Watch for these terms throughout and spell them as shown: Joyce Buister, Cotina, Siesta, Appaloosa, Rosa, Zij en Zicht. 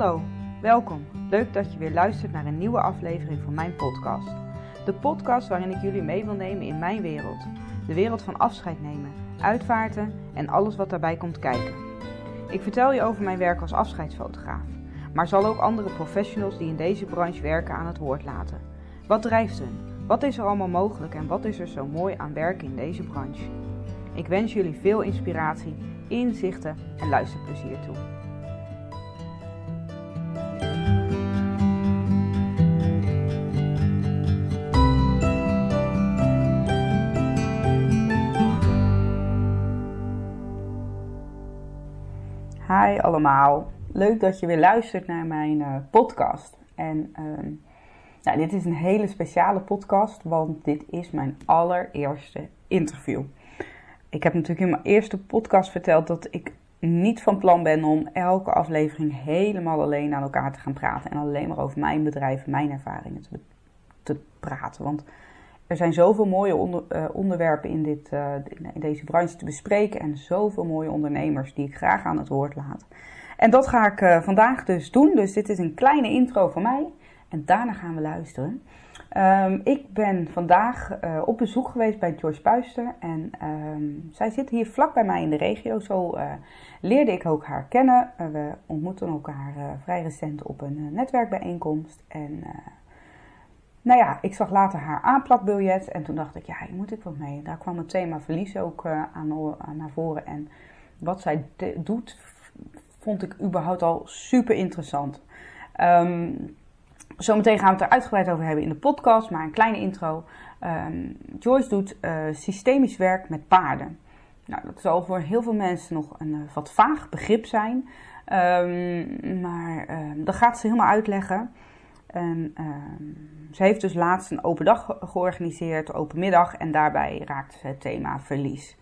Hallo, welkom. Leuk dat je weer luistert naar een nieuwe aflevering van mijn podcast. De podcast waarin ik jullie mee wil nemen in mijn wereld. De wereld van afscheid nemen, uitvaarten en alles wat daarbij komt kijken. Ik vertel je over mijn werk als afscheidsfotograaf, maar zal ook andere professionals die in deze branche werken aan het woord laten. Wat drijft hen? Wat is er allemaal mogelijk en wat is er zo mooi aan werken in deze branche? Ik wens jullie veel inspiratie, inzichten en luisterplezier toe. Hi allemaal, leuk dat je weer luistert naar mijn podcast. En dit is een hele speciale podcast, want dit is mijn allereerste interview. Ik heb natuurlijk in mijn eerste podcast verteld dat ik niet van plan ben om elke aflevering helemaal alleen aan elkaar te gaan praten. En alleen maar over mijn bedrijf en mijn ervaringen te praten. Want er zijn zoveel mooie onderwerpen in deze branche te bespreken. En zoveel mooie ondernemers die ik graag aan het woord laat. En dat ga ik vandaag dus doen. Dus dit is een kleine intro van mij. En daarna gaan we luisteren. Ik ben vandaag op bezoek geweest bij Joyce Buister. En zij zit hier vlak bij mij in de regio. Zo leerde ik ook haar kennen. We ontmoetten elkaar vrij recent op een netwerkbijeenkomst. En... ik zag later haar aanplakbiljet en toen dacht ik, ja, hier moet ik wat mee. En daar kwam het thema verlies ook aan naar voren. En wat zij doet, vond ik überhaupt al super interessant. Zometeen gaan we het er uitgebreid over hebben in de podcast, maar een kleine intro. Joyce doet systemisch werk met paarden. Nou, dat zal voor heel veel mensen nog een wat vaag begrip zijn. Dat gaat ze helemaal uitleggen. En ze heeft dus laatst een open dag georganiseerd, open middag. En daarbij raakte ze het thema verlies.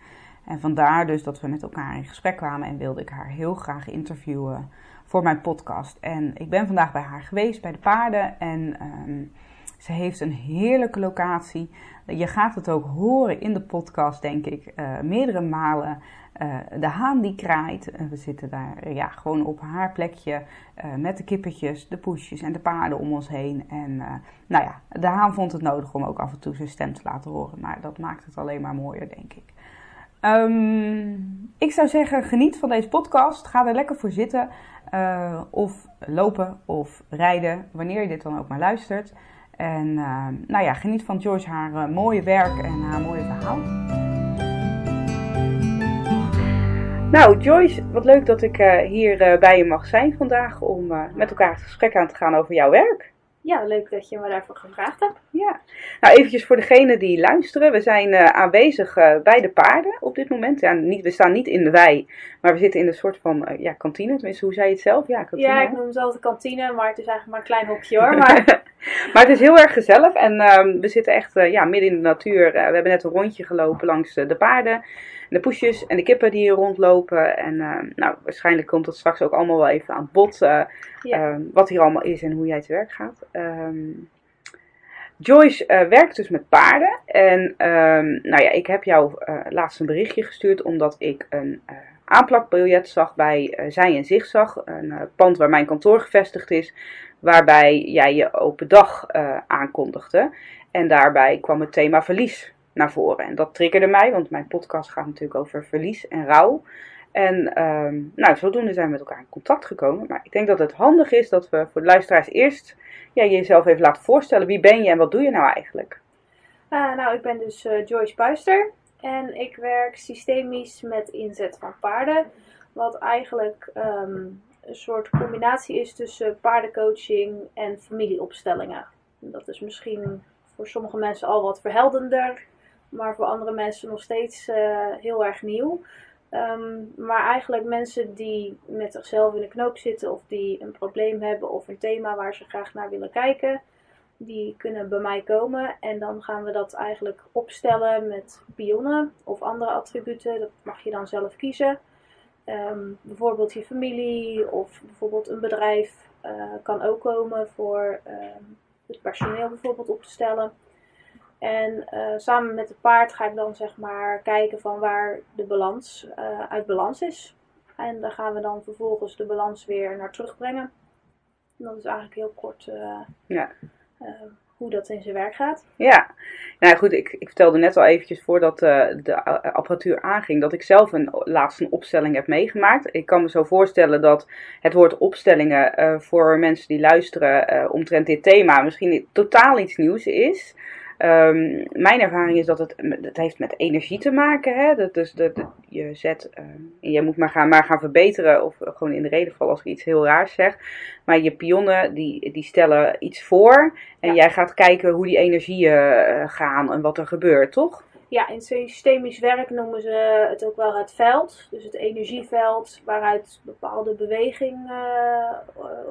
En vandaar dus dat we met elkaar in gesprek kwamen en wilde ik haar heel graag interviewen voor mijn podcast. En ik ben vandaag bij haar geweest, bij de paarden. En ze heeft een heerlijke locatie. Je gaat het ook horen in de podcast, denk ik, meerdere malen. De haan die kraait. We zitten daar gewoon op haar plekje met de kippetjes, de poesjes en de paarden om ons heen. En de haan vond het nodig om ook af en toe zijn stem te laten horen. Maar dat maakt het alleen maar mooier, denk ik. Ik zou zeggen, geniet van deze podcast. Ga er lekker voor zitten. Of lopen of rijden, wanneer je dit dan ook maar luistert. En geniet van Joyce haar mooie werk en haar mooie verhaal. Nou, Joyce, wat leuk dat ik hier bij je mag zijn vandaag om met elkaar het gesprek aan te gaan over jouw werk. Ja, leuk dat je me daarvoor gevraagd hebt. Ja, nou eventjes voor degenen die luisteren. We zijn aanwezig bij de paarden op dit moment. Ja, we staan niet in de wei, maar we zitten in een soort van kantine. Tenminste, hoe zei je het zelf? Ja, kantine. Ja, ik noem het altijd kantine, maar het is eigenlijk maar een klein hokje hoor. Maar, maar het is heel erg gezellig en we zitten echt midden in de natuur. We hebben net een rondje gelopen langs de paarden. En de poesjes en de kippen die hier rondlopen. En waarschijnlijk komt dat straks ook allemaal wel even aan het bod. Wat hier allemaal is en hoe jij te werk gaat. Joyce werkt dus met paarden. En ik heb jou laatst een berichtje gestuurd. Omdat ik een aanplakbiljet zag bij Zij en Zicht. Een pand waar mijn kantoor gevestigd is. Waarbij jij je open dag aankondigde. En daarbij kwam het thema verlies naar voren. En dat triggerde mij, want mijn podcast gaat natuurlijk over verlies en rouw. En zodoende zijn we met elkaar in contact gekomen. Maar ik denk dat het handig is dat we voor de luisteraars eerst jezelf even laten voorstellen. Wie ben je en wat doe je nou eigenlijk? Ik ben dus Joyce Buister en ik werk systemisch met inzet van paarden. Wat eigenlijk een soort combinatie is tussen paardencoaching en familieopstellingen. Dat is misschien voor sommige mensen al wat verhelderender. Maar voor andere mensen nog steeds heel erg nieuw. Maar eigenlijk mensen die met zichzelf in de knoop zitten of die een probleem hebben of een thema waar ze graag naar willen kijken, die kunnen bij mij komen. En dan gaan we dat eigenlijk opstellen met pionnen of andere attributen. Dat mag je dan zelf kiezen. Bijvoorbeeld je familie of bijvoorbeeld een bedrijf kan ook komen voor het personeel bijvoorbeeld op te stellen. En samen met het paard ga ik dan zeg maar kijken van waar de balans uit balans is. En daar gaan we dan vervolgens de balans weer naar terugbrengen. Dat is eigenlijk heel kort hoe dat in zijn werk gaat. Ja, nou goed, ik vertelde net al eventjes voordat de apparatuur aanging dat ik zelf laatst een opstelling heb meegemaakt. Ik kan me zo voorstellen dat het woord opstellingen voor mensen die luisteren omtrent dit thema misschien totaal iets nieuws is. Mijn ervaring is dat het heeft met energie te maken. Hè? Je zet, en jij moet maar gaan verbeteren of gewoon in de reden vallen als ik iets heel raars zeg. Maar je pionnen die stellen iets voor en jij gaat kijken hoe die energieën gaan en wat er gebeurt, toch? Ja, in systemisch werk noemen ze het ook wel het veld. Dus het energieveld waaruit bepaalde bewegingen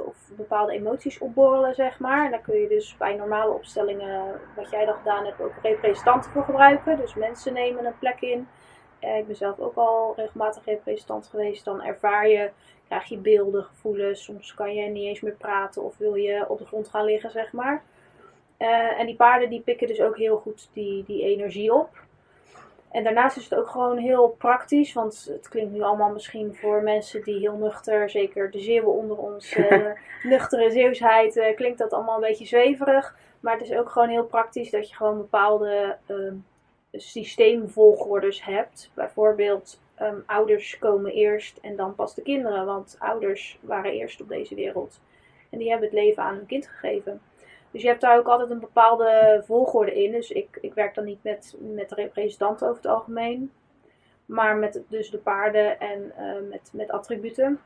of bepaalde emoties opborrelen, zeg maar. En daar kun je dus bij normale opstellingen, wat jij dan gedaan hebt, ook representanten voor gebruiken. Dus mensen nemen een plek in. Ik ben zelf ook al regelmatig representant geweest. Dan krijg je beelden, gevoelens. Soms kan je niet eens meer praten of wil je op de grond gaan liggen, zeg maar. En die paarden die pikken dus ook heel goed die energie op. En daarnaast is het ook gewoon heel praktisch. Want het klinkt nu allemaal misschien voor mensen die heel nuchter, zeker de Zeeuwen onder ons, nuchtere Zeeuwsheid, klinkt dat allemaal een beetje zweverig. Maar het is ook gewoon heel praktisch dat je gewoon bepaalde systeemvolgordes hebt. Bijvoorbeeld ouders komen eerst en dan pas de kinderen. Want ouders waren eerst op deze wereld. En die hebben het leven aan hun kind gegeven. Dus je hebt daar ook altijd een bepaalde volgorde in. Dus ik werk dan niet met de representanten over het algemeen. Maar met dus de paarden en met attributen.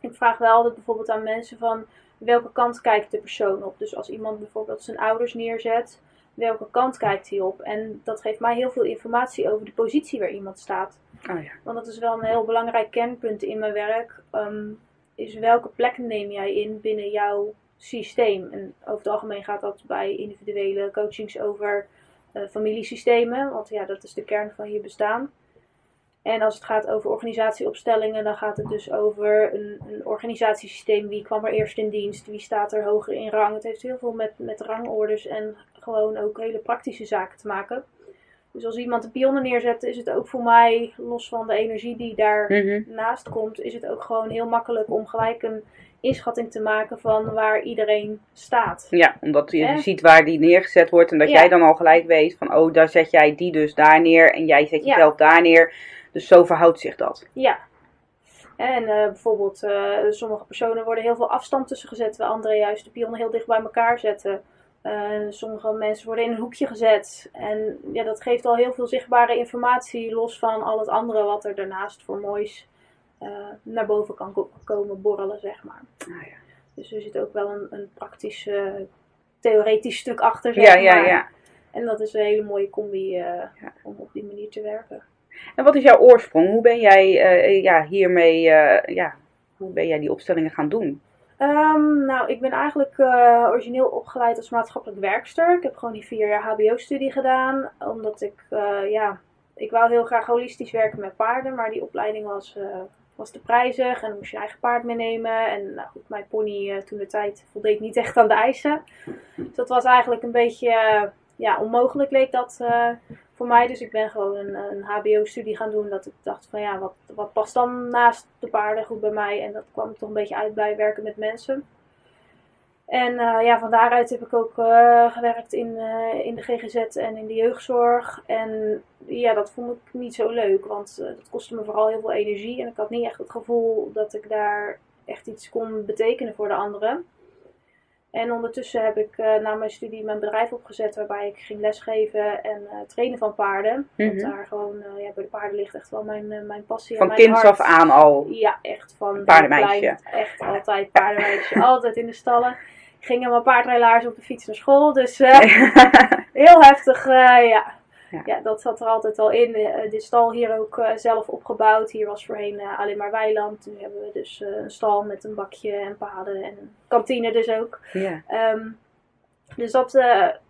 Ik vraag wel altijd bijvoorbeeld aan mensen van welke kant kijkt de persoon op. Dus als iemand bijvoorbeeld zijn ouders neerzet, welke kant kijkt hij op? En dat geeft mij heel veel informatie over de positie waar iemand staat. Oh ja. Want dat is wel een heel belangrijk kernpunt in mijn werk. Is welke plek neem jij in binnen jouw systeem. En over het algemeen gaat dat bij individuele coachings over familiesystemen. Want ja, dat is de kern van je bestaan. En als het gaat over organisatieopstellingen, dan gaat het dus over een organisatiesysteem. Wie kwam er eerst in dienst? Wie staat er hoger in rang? Het heeft heel veel met rangorders en gewoon ook hele praktische zaken te maken. Dus als iemand een pionnen neerzet, is het ook voor mij, los van de energie die daar naast komt, is het ook gewoon heel makkelijk om gelijk een inschatting te maken van waar iedereen staat. Ja, omdat je ziet waar die neergezet wordt en dat jij dan al gelijk weet van oh, daar zet jij die dus daar neer en jij zet jezelf daar neer. Dus zo verhoudt zich dat. Ja. En bijvoorbeeld sommige personen worden heel veel afstand tussen gezet, waar anderen juist de pionnen heel dicht bij elkaar zetten. Sommige mensen worden in een hoekje gezet. En ja, dat geeft al heel veel zichtbare informatie, los van al het andere wat er daarnaast voor moois naar boven kan komen borrelen, zeg maar. Ah, ja. Dus er zit ook wel een praktisch, theoretisch stuk achter, zeg maar. En dat is een hele mooie combi om op die manier te werken. En wat is jouw oorsprong? Hoe ben jij hiermee, hoe ben jij die opstellingen gaan doen? Ik ben eigenlijk origineel opgeleid als maatschappelijk werkster. Ik heb gewoon die 4 jaar HBO-studie gedaan, omdat ik wou heel graag holistisch werken met paarden, maar die opleiding was te prijzig en dan moest je eigen paard meenemen. En nou goed, mijn pony toentertijd voldeed niet echt aan de eisen. Dus dat was eigenlijk een beetje onmogelijk leek dat voor mij. Dus ik ben gewoon een HBO-studie gaan doen. Dat ik dacht van wat past dan naast de paarden goed bij mij? En dat kwam toch een beetje uit bij werken met mensen. En van daaruit heb ik ook gewerkt in de GGZ en in de jeugdzorg. En dat vond ik niet zo leuk, want dat kostte me vooral heel veel energie. En ik had niet echt het gevoel dat ik daar echt iets kon betekenen voor de anderen. En ondertussen heb ik na mijn studie mijn bedrijf opgezet, waarbij ik ging lesgeven en trainen van paarden. Mm-hmm. Want daar gewoon, bij de paarden ligt echt wel mijn passie en mijn hart. Van kind af aan al? Ja, echt van paardenmeisje. Echt altijd paardenmeisje, altijd in de stallen. Ik ging in mijn paardrijlaars op de fiets naar school, dus heel heftig, Ja, dat zat er altijd al in. De stal hier ook zelf opgebouwd. Hier was voorheen alleen maar weiland. Nu hebben we dus een stal met een bakje en paden en kantine dus ook. Yeah. Dus dat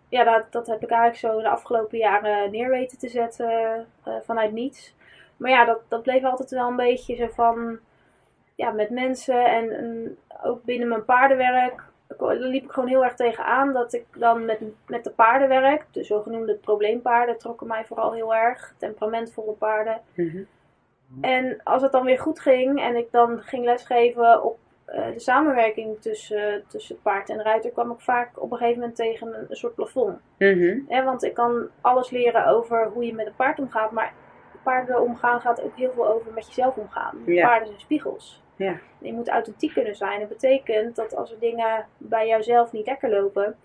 heb ik eigenlijk zo de afgelopen jaren neer weten te zetten vanuit niets. Maar dat bleef altijd wel een beetje zo van met mensen en ook binnen mijn paardenwerk. Daar liep ik gewoon heel erg tegenaan dat ik dan met de paarden werk. De zogenoemde probleempaarden trokken mij vooral heel erg. Temperamentvolle paarden. Mm-hmm. En als het dan weer goed ging en ik dan ging lesgeven op de samenwerking tussen het paard en de ruiter kwam ik vaak op een gegeven moment tegen een soort plafond. Mm-hmm. Want ik kan alles leren over hoe je met een paard omgaat, maar paarden omgaan gaat ook heel veel over met jezelf omgaan. Ja. Paarden zijn spiegels. Ja. Je moet authentiek kunnen zijn. Dat betekent dat als er dingen bij jouzelf niet lekker lopen,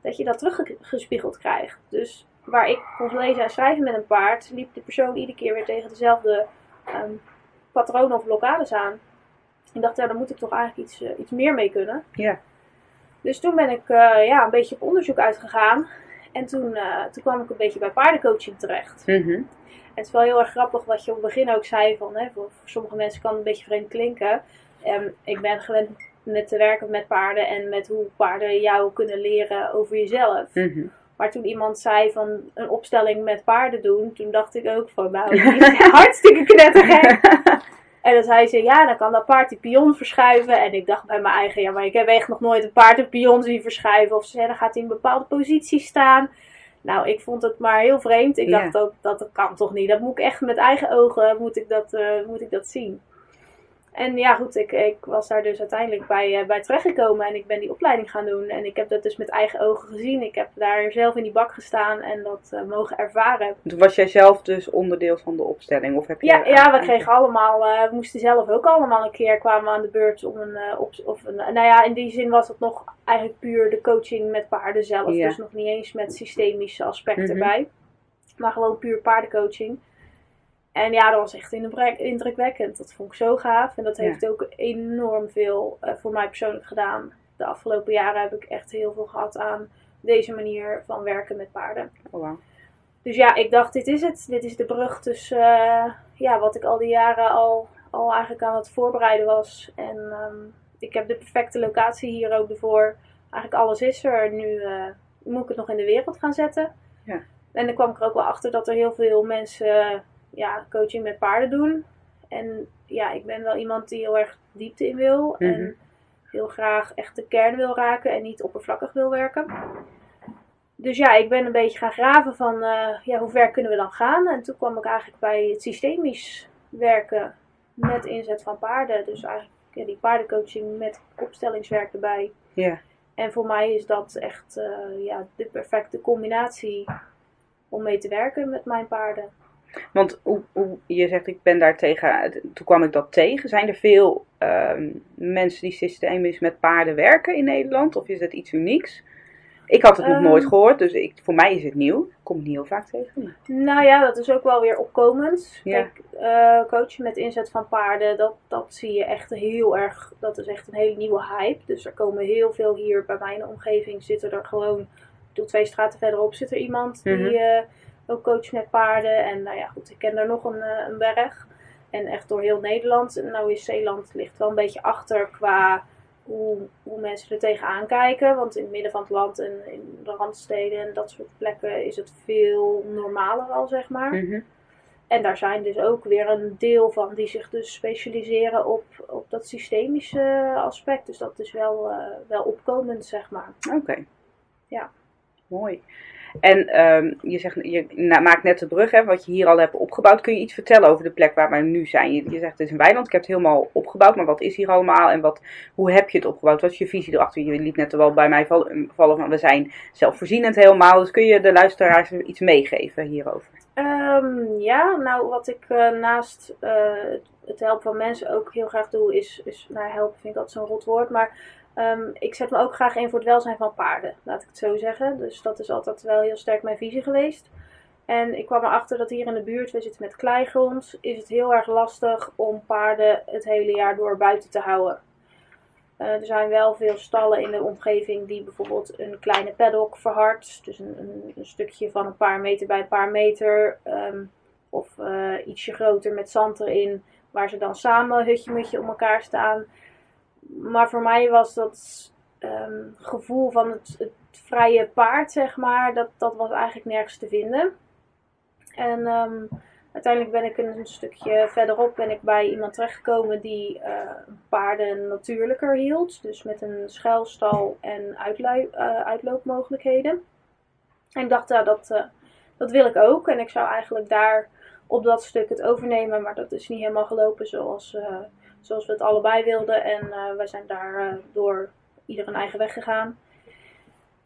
dat je dat teruggespiegeld krijgt. Dus waar ik kon lezen en schrijven met een paard, liep de persoon iedere keer weer tegen dezelfde patronen of blokkades aan. Ik dacht, daar moet ik toch eigenlijk iets meer mee kunnen. Ja. Dus toen ben ik een beetje op onderzoek uitgegaan. En toen kwam ik een beetje bij paardencoaching terecht. Mm-hmm. En het is wel heel erg grappig wat je op het begin ook zei van, voor sommige mensen kan het een beetje vreemd klinken. Ik ben gewend met te werken met paarden en met hoe paarden jou kunnen leren over jezelf. Mm-hmm. Maar toen iemand zei van een opstelling met paarden doen, toen dacht ik ook van, nou, hartstikke knettergek. En dat hij zei, ja, dan kan dat paard die pion verschuiven. En ik dacht bij mijn eigen, ja, maar ik heb echt nog nooit een paard een pion zien verschuiven. Of ze, dan gaat hij in een bepaalde positie staan. Nou, ik vond het maar heel vreemd. Ik dacht, dat kan toch niet. Dat moet ik echt met eigen ogen, moet ik dat zien. En ja, goed, ik was daar dus uiteindelijk bij terechtgekomen. En ik ben die opleiding gaan doen. En ik heb dat dus met eigen ogen gezien. Ik heb daar zelf in die bak gestaan en dat mogen ervaren. Toen was jij zelf dus onderdeel van de opstelling? Of heb je we kregen allemaal... we moesten zelf ook allemaal een keer kwamen aan de beurt om een... in die zin was dat nog eigenlijk puur de coaching met paarden zelf. Ja. Dus nog niet eens met systemische aspecten erbij. Maar gewoon puur paardencoaching. En ja, dat was echt indrukwekkend. Dat vond ik zo gaaf. En dat heeft ook enorm veel voor mij persoonlijk gedaan. De afgelopen jaren heb ik echt heel veel gehad aan deze manier van werken met paarden. Oh, wow. Dus ja, ik dacht, dit is het. Dit is de brug tussen wat ik al die jaren al eigenlijk aan het voorbereiden was. En ik heb de perfecte locatie hier ook ervoor. Eigenlijk alles is er. Nu moet ik het nog in de wereld gaan zetten. Ja. En dan kwam ik er ook wel achter dat er heel veel mensen... coaching met paarden doen. En ja, ik ben wel iemand die heel erg diepte in wil. Mm-hmm. En heel graag echt de kern wil raken en niet oppervlakkig wil werken. Dus ja, ik ben een beetje gaan graven van hoe ver kunnen we dan gaan? En toen kwam ik eigenlijk bij het systemisch werken met inzet van paarden. Dus eigenlijk die paardencoaching met opstellingswerk erbij. Yeah. En voor mij is dat echt de perfecte combinatie om mee te werken met mijn paarden. Want je zegt, ik ben daar tegen, toen kwam ik dat tegen. Zijn er veel mensen die systemisch met paarden werken in Nederland? Of is dat iets unieks? Ik had het nog nooit gehoord, dus voor mij is het nieuw. Komt niet heel vaak tegen. Nou ja, dat is ook wel weer opkomend. Ja. Kijk, coachen met inzet van paarden, dat zie je echt heel erg. Dat is echt een hele nieuwe hype. Dus er komen heel veel hier bij mij in de omgeving. Zitten er gewoon, twee straten verderop zit er iemand die... Ook coach met paarden. En nou ja, goed, ik ken daar nog een berg. En echt door heel Nederland. En nou is Zeeland ligt wel een beetje achter qua hoe mensen er tegenaan kijken. Want in het midden van het land en in de randsteden en dat soort plekken is het veel normaler al, zeg maar. Mm-hmm. En daar zijn dus ook weer een deel van die zich dus specialiseren op dat systemische aspect. Dus dat is wel opkomend, zeg maar. Oké. Ja. Mooi. En je zegt, je maakt net de brug, wat je hier al hebt opgebouwd. Kun je iets vertellen over de plek waar wij nu zijn? Je zegt, het is een weiland, ik heb het helemaal opgebouwd, maar wat is hier allemaal en hoe heb je het opgebouwd? Wat is je visie erachter? Je liet net wel bij mij vallen van, we zijn zelfvoorzienend helemaal. Dus kun je de luisteraars iets meegeven hierover? Wat ik naast het helpen van mensen ook heel graag doe, is helpen vind ik altijd zo'n rot woord, maar... ik zet me ook graag in voor het welzijn van paarden, laat ik het zo zeggen. Dus dat is altijd wel heel sterk mijn visie geweest. En ik kwam erachter dat hier in de buurt, we zitten met kleigrond, is het heel erg lastig om paarden het hele jaar door buiten te houden. Er zijn wel veel stallen in de omgeving die bijvoorbeeld een kleine paddock verhardt. Dus een stukje van een paar meter bij een paar meter. Of ietsje groter met zand erin, waar ze dan samen hutje-mutje om elkaar staan. Maar voor mij was dat gevoel van het vrije paard, zeg maar, dat was eigenlijk nergens te vinden. En uiteindelijk ben ik een stukje verderop bij iemand terechtgekomen die paarden natuurlijker hield. Dus met een schuilstal en uitloopmogelijkheden. En ik dacht, dat wil ik ook. En ik zou eigenlijk daar op dat stuk het overnemen, maar dat is niet helemaal gelopen zoals... zoals we het allebei wilden. En wij zijn daar door ieder een eigen weg gegaan.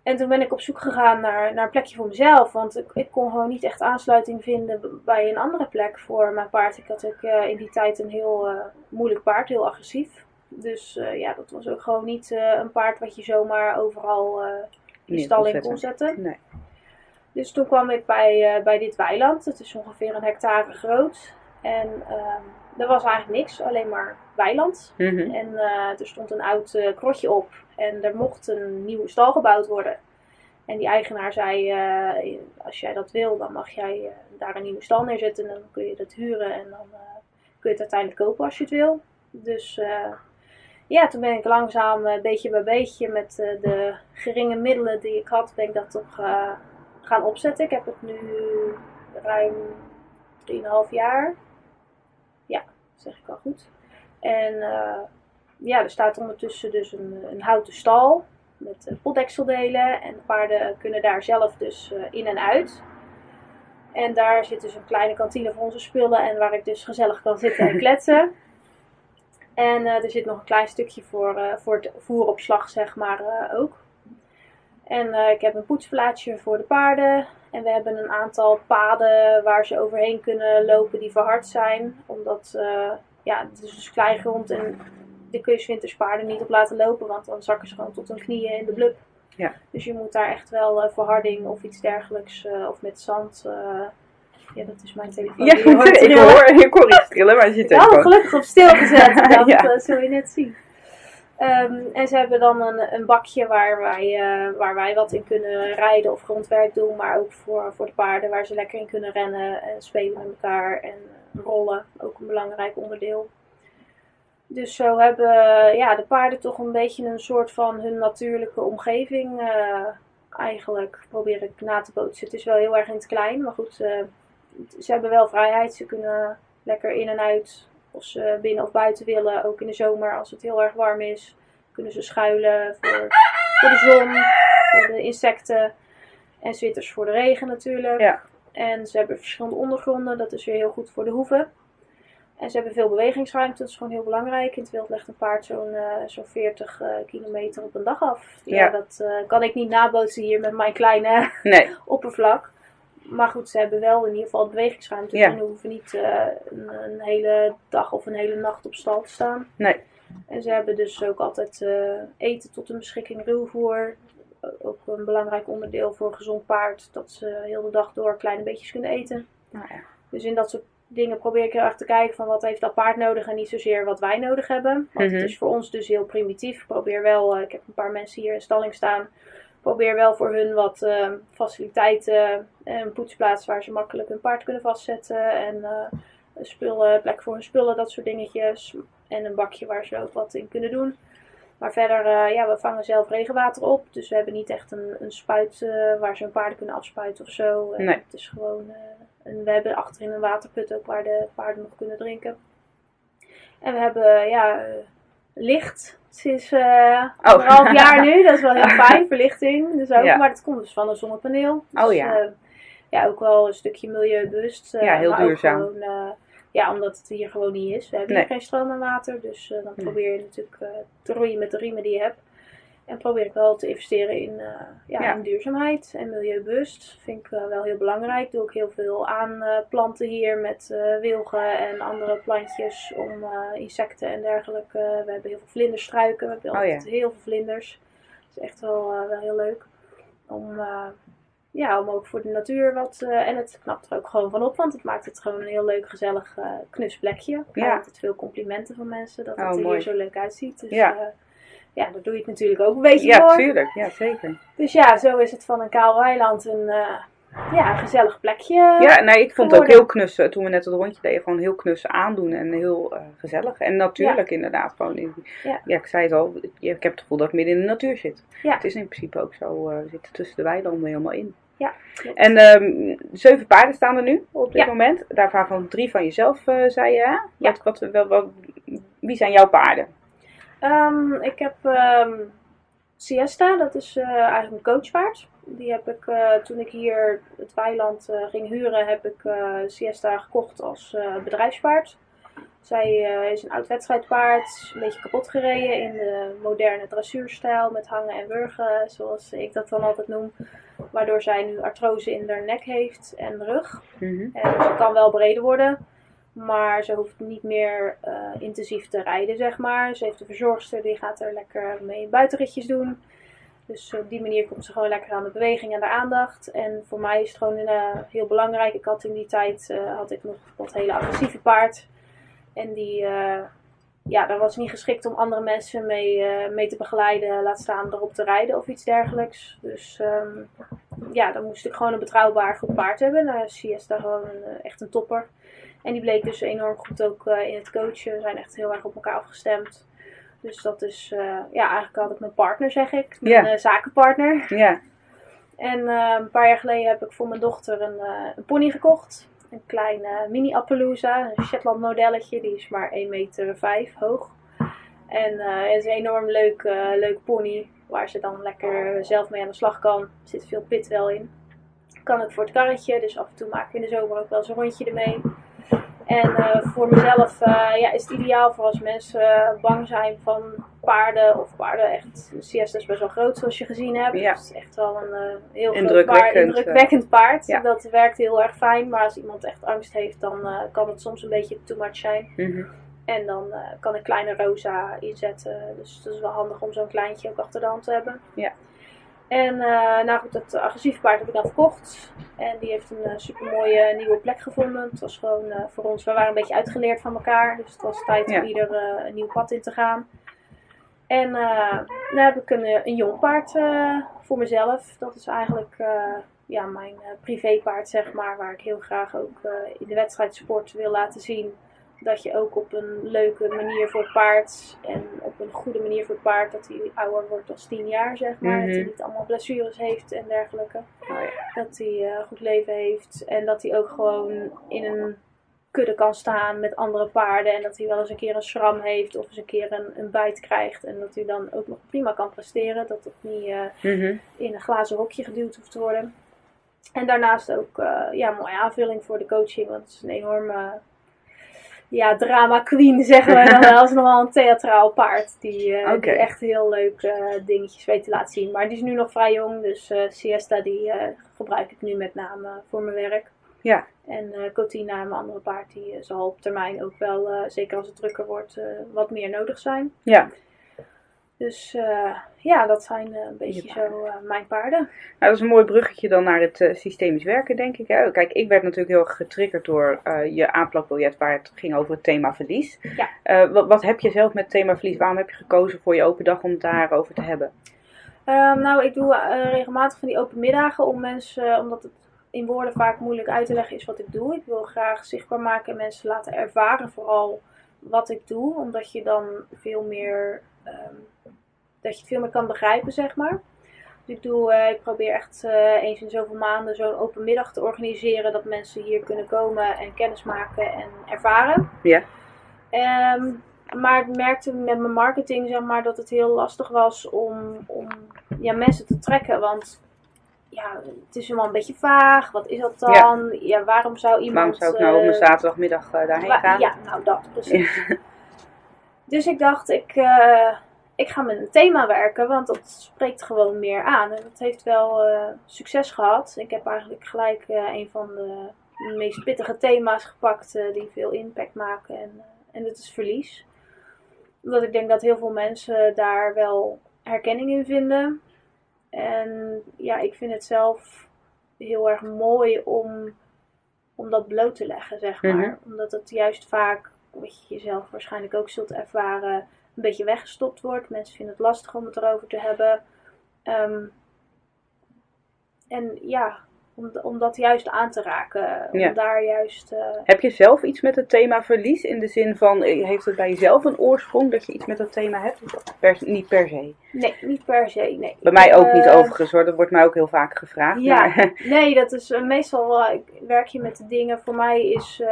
En toen ben ik op zoek gegaan naar een plekje voor mezelf. Want ik kon gewoon niet echt aansluiting vinden bij een andere plek voor mijn paard. Ik had ook in die tijd een heel moeilijk paard, heel agressief. Dus ja, dat was ook gewoon niet een paard wat je zomaar overal in de stal in kon zetten. Nee. Dus toen kwam ik bij dit weiland. Het is ongeveer een hectare groot. En er was eigenlijk niks, alleen maar weiland. Mm-hmm. En er stond een oud krotje op. En er mocht een nieuwe stal gebouwd worden. En die eigenaar zei, als jij dat wil, dan mag jij daar een nieuwe stal neerzetten. En dan kun je dat huren en dan kun je het uiteindelijk kopen als je het wil. Dus ja, toen ben ik langzaam, beetje bij beetje, met de geringe middelen die ik had, ben ik dat toch gaan opzetten. Ik heb het nu ruim 3,5 jaar. Ja, zeg ik al goed. En ja, er staat ondertussen dus een houten stal met potdekseldelen. En de paarden kunnen daar zelf dus in en uit. En daar zit dus een kleine kantine voor onze spullen en waar ik dus gezellig kan zitten en kletsen. En er zit nog een klein stukje voor het voeropslag, zeg maar, ook. En ik heb een poetsplaatsje voor de paarden. En we hebben een aantal paden waar ze overheen kunnen lopen die verhard zijn. Omdat, ja, het is dus kleigrond en daar kun je 's winters paarden niet op laten lopen. Want dan zakken ze gewoon tot hun knieën in de blub. Ja. Dus je moet daar echt wel verharding of iets dergelijks, of met zand... ja, dat is mijn telefoon. Ja, ik hoor iets trillen, maar je ziet het ook. Ik had gelukkig op stil gezet, dat zul je net zien. En ze hebben dan een bakje waar wij wat in kunnen rijden of grondwerk doen. Maar ook voor de paarden waar ze lekker in kunnen rennen en spelen met elkaar. En rollen, ook een belangrijk onderdeel. Dus zo hebben de paarden toch een beetje een soort van hun natuurlijke omgeving. Eigenlijk probeer ik na te bootsen. Het is wel heel erg in het klein, maar goed... Ze hebben wel vrijheid, ze kunnen lekker in en uit, of ze binnen of buiten willen, ook in de zomer als het heel erg warm is. Kunnen ze schuilen voor de zon, voor de insecten en winters voor de regen natuurlijk. Ja. En ze hebben verschillende ondergronden, dat is weer heel goed voor de hoeven. En ze hebben veel bewegingsruimte, dat is gewoon heel belangrijk. In het wild legt een paard zo'n 40 kilometer op een dag af. Ja, ja. Dat kan ik niet nabootsen hier met mijn kleine oppervlak. Maar goed, ze hebben wel in ieder geval bewegingsruimte. Ja. En we hoeven niet een hele dag of een hele nacht op stal te staan. Nee. En ze hebben dus ook altijd eten tot hun beschikking, ruwvoer. Ook een belangrijk onderdeel voor een gezond paard. Dat ze heel de dag door kleine beetjes kunnen eten. Nou ja. Dus in dat soort dingen probeer ik heel erg te kijken van wat heeft dat paard nodig en niet zozeer wat wij nodig hebben. Want het is voor ons dus heel primitief. Ik probeer wel, ik heb een paar mensen hier in stalling staan... Probeer wel voor hun wat faciliteiten, een poetsplaats waar ze makkelijk hun paard kunnen vastzetten. En een plek voor hun spullen, dat soort dingetjes. En een bakje waar ze ook wat in kunnen doen. Maar verder, we vangen zelf regenwater op. Dus we hebben niet echt een spuit waar ze hun paarden kunnen afspuiten of zo. Nee. Het is gewoon, en we hebben achterin een waterput ook waar de paarden nog kunnen drinken. En we hebben licht. Sinds 1,5 jaar nu, dat is wel heel fijn, verlichting. Dus ook, maar dat komt dus van een zonnepaneel. Dus, ook wel een stukje milieubewust. Ja, heel duurzaam. Gewoon, omdat het hier gewoon niet is. We hebben hier geen stroom en water, dus dan probeer je natuurlijk te roeien met de riemen die je hebt. En probeer ik wel te investeren in duurzaamheid en milieubewust. Vind ik wel heel belangrijk. Doe ik heel veel aan planten hier met wilgen en andere plantjes om insecten en dergelijke. We hebben heel veel vlinderstruiken. We hebben altijd heel veel vlinders. Dat is echt wel heel leuk. Om ook voor de natuur wat... en het knapt er ook gewoon van op, want het maakt het gewoon een heel leuk, gezellig knusplekje. Ik krijg altijd veel complimenten van mensen dat het er hier zo leuk uitziet. Dus, ja, dat doe je het natuurlijk ook een beetje voor. Ja, tuurlijk. Ja, zeker. Dus ja, zo is het van een kaal weiland een gezellig plekje. Ja, nou, ik vond het ook heel knus, toen we net het rondje deden, gewoon heel knus aandoen en heel gezellig. En natuurlijk inderdaad. Gewoon ik zei het al, ik heb het gevoel dat ik midden in de natuur zit. Ja. Het is in principe ook zo, we zitten tussen de weilanden helemaal in. Ja. Klopt. En 7 paarden staan er nu op dit moment. Daarvan 3 van jezelf, zei je. Hè? Ja. Wie zijn jouw paarden? Ik heb Siesta, dat is eigenlijk een coachpaard. Die heb ik toen ik hier het weiland ging huren, heb ik Siesta gekocht als bedrijfspaard. Zij is een oud wedstrijdpaard, een beetje kapot gereden in de moderne dressuurstijl met hangen en wurgen, zoals ik dat dan altijd noem. Waardoor zij nu artrose in haar nek heeft en rug. Mm-hmm. En ze kan wel breder worden, maar ze hoeft niet meer intensief te rijden, zeg maar. Ze heeft een verzorgster, die gaat er lekker mee buitenritjes doen. Dus op die manier komt ze gewoon lekker aan de beweging en de aandacht. En voor mij is het gewoon heel belangrijk. Ik had in die tijd had ik nog dat hele agressieve paard. En die, daar was niet geschikt om andere mensen mee te begeleiden, laat staan erop te rijden of iets dergelijks. Dus dan moest ik gewoon een betrouwbaar goed paard hebben. Nou, Siesta gewoon echt een topper. En die bleek dus enorm goed ook in het coachen. We zijn echt heel erg op elkaar afgestemd. Dus dat is, eigenlijk had ik mijn partner, zeg ik. Mijn zakenpartner. Ja. Yeah. En een paar jaar geleden heb ik voor mijn dochter een pony gekocht. Een kleine mini-Appaloosa, een Shetland modelletje, die is maar 1,5 meter hoog. En het is een enorm leuk pony, waar ze dan lekker zelf mee aan de slag kan. Er zit veel pit wel in. Kan ook voor het karretje, dus af en toe maak ik in de zomer ook wel eens een rondje ermee. En voor mezelf is het ideaal voor als mensen bang zijn van paarden of paarden. Echt, Siesta is best wel groot zoals je gezien hebt. Ja. Dus echt wel een heel indrukwekkend paard. Ja. Dat werkt heel erg fijn, maar als iemand echt angst heeft, dan kan het soms een beetje too much zijn. Mm-hmm. En dan kan een kleine Rosa inzetten. Dus het is wel handig om zo'n kleintje ook achter de hand te hebben. Ja. En dat agressieve paard heb ik dan verkocht. En die heeft een supermooie nieuwe plek gevonden. Het was gewoon voor ons, we waren een beetje uitgeleerd van elkaar. Dus het was tijd om ieder een nieuw pad in te gaan. En nu heb ik een jong paard voor mezelf. Dat is eigenlijk mijn privépaard, zeg maar. Waar ik heel graag ook in de wedstrijdsport wil laten zien. Dat je ook op een leuke manier voor het paard en op een goede manier voor het paard, dat hij ouder wordt dan 10 jaar, zeg maar. Mm-hmm. Dat hij niet allemaal blessures heeft en dergelijke. Dat hij goed leven heeft en dat hij ook gewoon in een kudde kan staan met andere paarden. En dat hij wel eens een keer een schram heeft of eens een keer een bijt krijgt. En dat hij dan ook nog prima kan presteren. Dat het niet in een glazen hokje geduwd hoeft te worden. En daarnaast ook een mooie aanvulling voor de coaching, want het is een enorme... drama queen, zeggen we dan wel. Dat is nog wel een theatraal paard. Die echt heel leuk dingetjes weet te laten zien. Maar die is nu nog vrij jong. Dus Siesta die gebruik ik nu met name voor mijn werk. Ja. En Cotina, mijn andere paard, die zal op termijn ook wel, zeker als het drukker wordt, wat meer nodig zijn. Ja. Dus dat zijn een beetje zo mijn paarden. Nou, dat is een mooi bruggetje dan naar het systemisch werken, denk ik. Hè? Kijk, ik werd natuurlijk heel erg getriggerd door je aanplakbiljet waar het ging over het thema verlies. Ja. Wat heb je zelf met het thema verlies? Waarom heb je gekozen voor je open dag om het daarover te hebben? Ik doe regelmatig van die open middagen om mensen, omdat het in woorden vaak moeilijk uit te leggen is wat ik doe. Ik wil graag zichtbaar maken en mensen laten ervaren vooral wat ik doe. Omdat je dan veel meer... dat je het veel meer kan begrijpen, zeg maar. Dus ik probeer echt eens in zoveel maanden zo'n open middag te organiseren. Dat mensen hier kunnen komen en kennis maken en ervaren. Ja. Maar ik merkte met mijn marketing, zeg maar, dat het heel lastig was om mensen te trekken. Want het is helemaal een beetje vaag. Wat is dat dan? Ja. Ja, waarom zou iemand... Waarom zou ik nou op een zaterdagmiddag daarheen gaan? Ja, nou dat, precies. Ja. Dus ik dacht, ik ga met een thema werken, want dat spreekt gewoon meer aan. En dat heeft wel succes gehad. Ik heb eigenlijk gelijk een van de meest pittige thema's gepakt die veel impact maken. En dat is verlies. Omdat ik denk dat heel veel mensen daar wel herkenning in vinden. En ik vind het zelf heel erg mooi om dat bloot te leggen, zeg maar. Mm-hmm. Omdat dat juist vaak, wat je jezelf waarschijnlijk ook zult ervaren... een beetje weggestopt wordt. Mensen vinden het lastig om het erover te hebben. Om dat juist aan te raken. Om daar juist... Heb je zelf iets met het thema verlies? In de zin van, heeft het bij jezelf een oorsprong dat je iets met dat thema hebt? Niet per se. Nee, niet per se. Nee. Bij mij ook niet overigens hoor. Dat wordt mij ook heel vaak gevraagd. Ja, maar... Nee, dat is meestal... ik werk hier met de dingen. Voor mij is...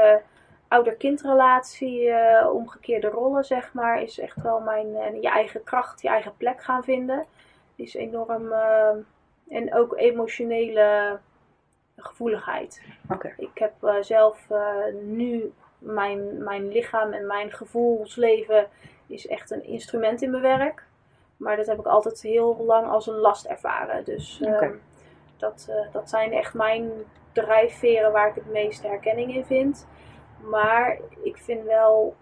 ouder-kindrelatie, omgekeerde rollen, zeg maar, is echt wel mijn... je eigen kracht, je eigen plek gaan vinden. Is enorm... en ook emotionele gevoeligheid. Okay. Ik heb zelf nu mijn lichaam en mijn gevoelsleven is echt een instrument in mijn werk. Maar dat heb ik altijd heel lang als een last ervaren. Dus dat zijn echt mijn drijfveren waar ik het meeste herkenning in vind. Maar ik vind wel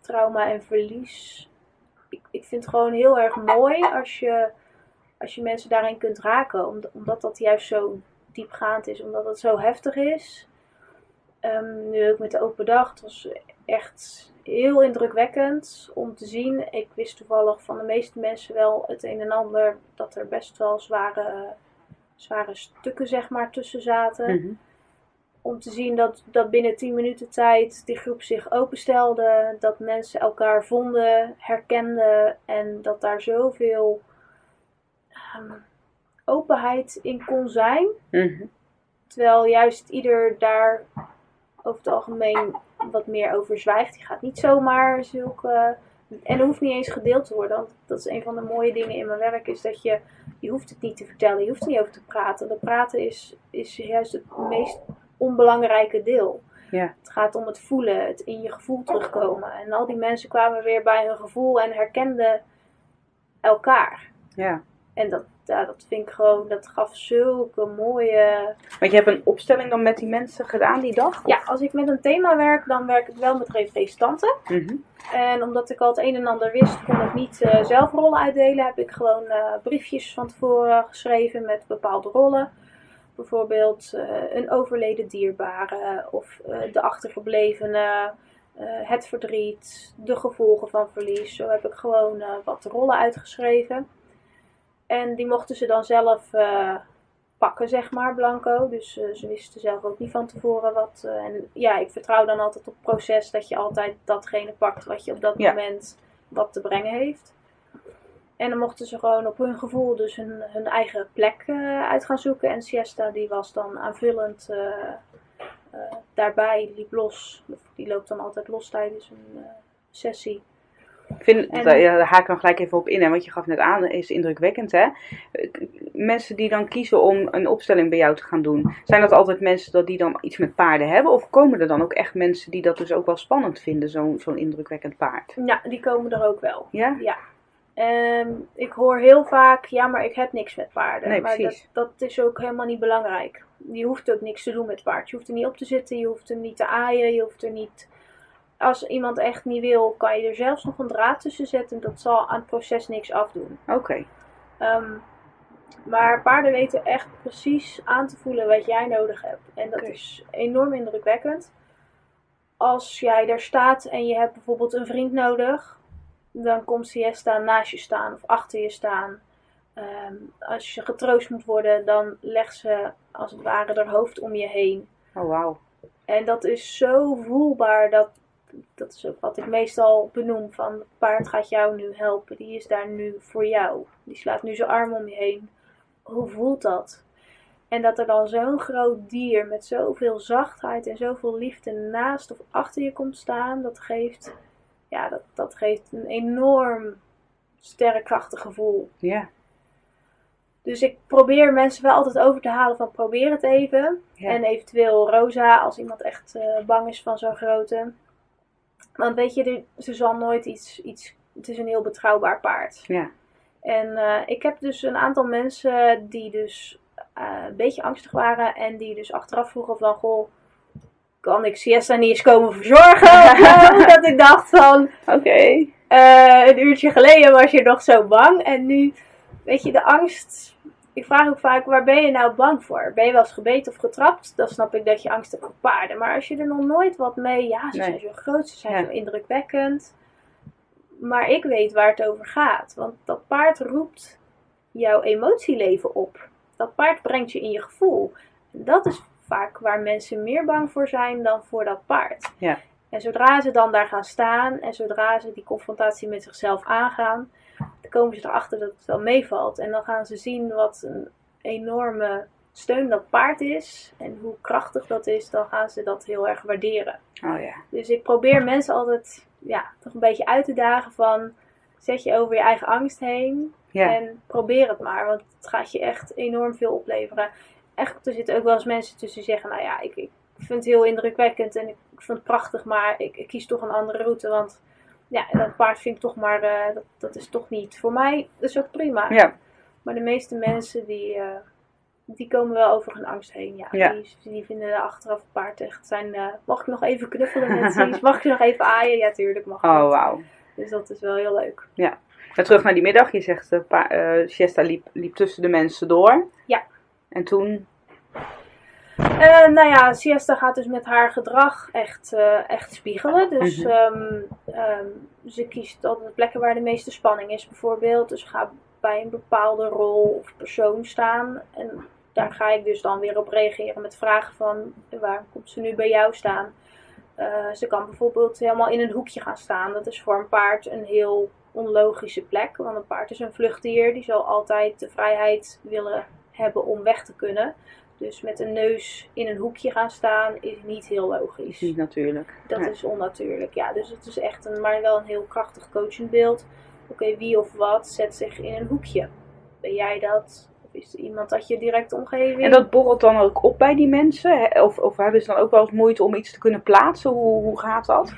trauma en verlies... Ik vind het gewoon heel erg mooi als je mensen daarin kunt raken. Omdat dat juist zo diepgaand is. Omdat het zo heftig is. Nu ook met de open dag. Het was echt heel indrukwekkend om te zien. Ik wist toevallig van de meeste mensen wel het een en ander. Dat er best wel zware stukken zeg maar tussen zaten. Mm-hmm. Om te zien dat binnen 10 minuten tijd die groep zich openstelde. Dat mensen elkaar vonden, herkenden. En dat daar zoveel openheid in kon zijn. Mm-hmm. Terwijl juist ieder daar over het algemeen wat meer over zwijgt. Die gaat niet zomaar zulke... En dat hoeft niet eens gedeeld te worden. Want dat is een van de mooie dingen in mijn werk. Is dat je hoeft het niet te vertellen. Je hoeft er niet over te praten. Dat praten is juist het meest... onbelangrijke deel. Ja. Het gaat om het voelen, het in je gevoel terugkomen. En al die mensen kwamen weer bij hun gevoel en herkenden elkaar. Ja. En dat vind ik gewoon, dat gaf zulke mooie... Want je hebt een opstelling dan met die mensen gedaan die dag? Of? Ja, als ik met een thema werk, dan werk ik wel met representanten. Mm-hmm. En omdat ik al het een en ander wist, kon ik niet zelf rollen uitdelen. Heb ik gewoon briefjes van tevoren geschreven met bepaalde rollen. Bijvoorbeeld een overleden dierbare of de achtergeblevene, het verdriet, de gevolgen van verlies. Zo heb ik gewoon wat rollen uitgeschreven. En die mochten ze dan zelf pakken, zeg maar, blanco. Dus ze wisten zelf ook niet van tevoren wat. En ja, ik vertrouw dan altijd op het proces dat je altijd datgene pakt wat je op dat moment wat te brengen heeft. En dan mochten ze gewoon op hun gevoel dus hun eigen plek uit gaan zoeken. En Siesta die was dan aanvullend daarbij, liep los. Die loopt dan altijd los tijdens een sessie. Ik vind, daar haak ik dan gelijk even op in, hè, want je gaf net aan, is indrukwekkend hè. Mensen die dan kiezen om een opstelling bij jou te gaan doen, zijn dat altijd mensen die dan iets met paarden hebben? Of komen er dan ook echt mensen die dat dus ook wel spannend vinden, zo'n indrukwekkend paard? Ja, die komen er ook wel. Ja? Ja. Ik hoor heel vaak, ja, maar ik heb niks met paarden. Nee, maar dat is ook helemaal niet belangrijk. Je hoeft ook niks te doen met paard. Je hoeft er niet op te zitten, je hoeft hem niet te aaien, je hoeft er niet... Als iemand echt niet wil, kan je er zelfs nog een draad tussen zetten. Dat zal aan het proces niks afdoen. Oké. Maar paarden weten echt precies aan te voelen wat jij nodig hebt. En dat is enorm indrukwekkend. Als jij daar staat en je hebt bijvoorbeeld een vriend nodig... Dan komt Siesta naast je staan of achter je staan. Als je getroost moet worden, dan legt ze als het ware haar hoofd om je heen. Oh, wauw. En dat is zo voelbaar. Dat is ook wat ik meestal benoem. Van het paard gaat jou nu helpen. Die is daar nu voor jou. Die slaat nu zijn arm om je heen. Hoe voelt dat? En dat er dan zo'n groot dier met zoveel zachtheid en zoveel liefde naast of achter je komt staan. Dat geeft... Ja, dat geeft een enorm sterk, krachtig gevoel. Ja. Yeah. Dus ik probeer mensen wel altijd over te halen van probeer het even. Yeah. En eventueel Rosa, als iemand echt bang is van zo'n grote. Want weet je, ze zal nooit iets... Het is een heel betrouwbaar paard. Ja. Yeah. En ik heb dus een aantal mensen die dus een beetje angstig waren. En die dus achteraf vroegen van, goh... Kan ik Siesta niet eens komen verzorgen? Dat ik dacht van... Oké. Een uurtje geleden was je nog zo bang. En nu, weet je, de angst... Ik vraag ook vaak, waar ben je nou bang voor? Ben je wel eens gebeten of getrapt? Dan snap ik dat je angst hebt voor paarden. Maar als je er nog nooit wat mee... Ja, ze zijn zo groot, ze zijn zo indrukwekkend. Maar ik weet waar het over gaat. Want dat paard roept jouw emotieleven op. Dat paard brengt je in je gevoel. Dat is... Vaak waar mensen meer bang voor zijn dan voor dat paard. Ja. En zodra ze dan daar gaan staan en zodra ze die confrontatie met zichzelf aangaan, dan komen ze erachter dat het wel meevalt. En dan gaan ze zien wat een enorme steun dat paard is en hoe krachtig dat is, dan gaan ze dat heel erg waarderen. Oh ja. Dus ik probeer mensen altijd toch een beetje uit te dagen van zet je over je eigen angst heen en probeer het maar, want het gaat je echt enorm veel opleveren. Echt, er zitten ook wel eens mensen tussen die zeggen, nou ja, ik vind het heel indrukwekkend en ik ik vind het prachtig, maar ik kies toch een andere route. Want ja, dat paard vind ik toch maar, dat is toch niet voor mij. Dat is ook prima. Ja. Maar de meeste mensen die komen wel over hun angst heen. Ja, ja. Die vinden achteraf het paard echt zijn. Mag ik nog even knuffelen met Sies? Mag ik nog even aaien? Ja, tuurlijk mag ik. Oh, wauw. Dus dat is wel heel leuk. Ja. Maar terug naar die middag. Je zegt, Siesta liep tussen de mensen door. Ja. En toen? Nou ja, Siesta gaat dus met haar gedrag echt spiegelen. Dus ze kiest altijd plekken waar de meeste spanning is bijvoorbeeld. Dus ga bij een bepaalde rol of persoon staan. En daar ga ik dus dan weer op reageren met vragen van, waar komt ze nu bij jou staan? Ze kan bijvoorbeeld helemaal in een hoekje gaan staan. Dat is voor een paard een heel onlogische plek. Want een paard is een vluchtdier. Die zal altijd de vrijheid willen hebben om weg te kunnen. Dus met een neus in een hoekje gaan staan is niet heel logisch. Is niet natuurlijk. Dat is onnatuurlijk. Ja, dus het is echt maar wel een heel krachtig coachend beeld. Oké, wie of wat zet zich in een hoekje? Ben jij dat? Of is er iemand dat je direct omgeving? En dat borrelt dan ook op bij die mensen? Of hebben ze dan ook wel eens moeite om iets te kunnen plaatsen? Hoe gaat dat?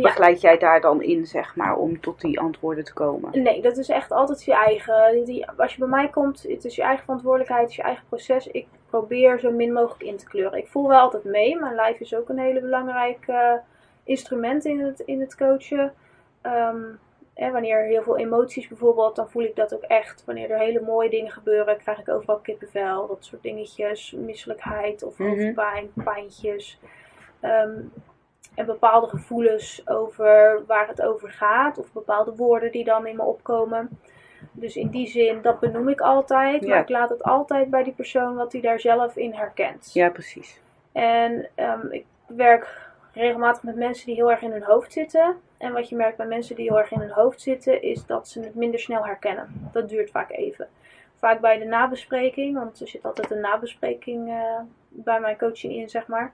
Begeleid jij daar dan in, zeg maar, om tot die antwoorden te komen? Nee, dat is echt altijd je eigen. Als je bij mij komt, het is je eigen verantwoordelijkheid, het is je eigen proces. Ik probeer zo min mogelijk in te kleuren. Ik voel wel altijd mee. Mijn lijf is ook een hele belangrijk instrument in het coachen. Wanneer heel veel emoties bijvoorbeeld, dan voel ik dat ook echt. Wanneer er hele mooie dingen gebeuren, krijg ik overal kippenvel. Dat soort dingetjes, misselijkheid of hoofdpijn, pijntjes. En bepaalde gevoelens over waar het over gaat. Of bepaalde woorden die dan in me opkomen. Dus in die zin, dat benoem ik altijd. Ja. Maar ik laat het altijd bij die persoon wat hij daar zelf in herkent. Ja, precies. En ik werk regelmatig met mensen die heel erg in hun hoofd zitten. En wat je merkt bij mensen die heel erg in hun hoofd zitten, is dat ze het minder snel herkennen. Dat duurt vaak even. Vaak bij de nabespreking, want er zit altijd een nabespreking bij mijn coaching in, zeg maar.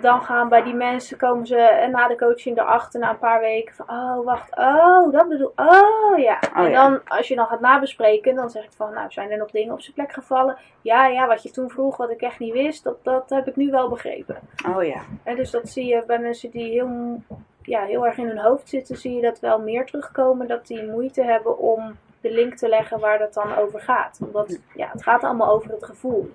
Dan gaan bij die mensen, komen ze na de coaching erachter, na een paar weken, van oh, wacht, oh, dat bedoel ik, oh ja. Oh, en dan, als je dan gaat nabespreken, dan zeg ik van, nou, zijn er nog dingen op zijn plek gevallen? Ja, wat je toen vroeg, wat ik echt niet wist, dat heb ik nu wel begrepen. Oh ja. En dus dat zie je bij mensen die heel erg in hun hoofd zitten, zie je dat wel meer terugkomen, dat die moeite hebben om de link te leggen waar dat dan over gaat. Want ja, het gaat allemaal over het gevoel.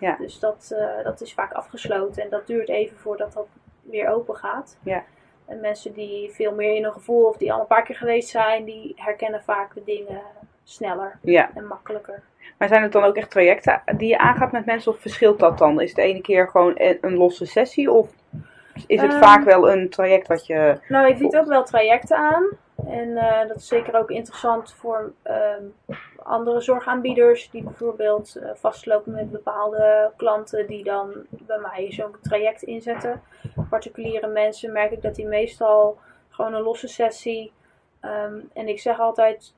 Ja. Dus dat is vaak afgesloten en dat duurt even voordat dat weer open gaat. Ja. En mensen die veel meer in een gevoel of die al een paar keer geweest zijn, die herkennen vaak de dingen sneller en makkelijker. Maar zijn het dan ook echt trajecten die je aangaat met mensen of verschilt dat dan? Is het de ene keer gewoon een losse sessie of is het vaak wel een traject wat je... Nou, ik bied ook wel trajecten aan. En dat is zeker ook interessant voor andere zorgaanbieders die bijvoorbeeld vastlopen met bepaalde klanten die dan bij mij zo'n traject inzetten. Particuliere mensen merk ik dat die meestal gewoon een losse sessie. En ik zeg altijd,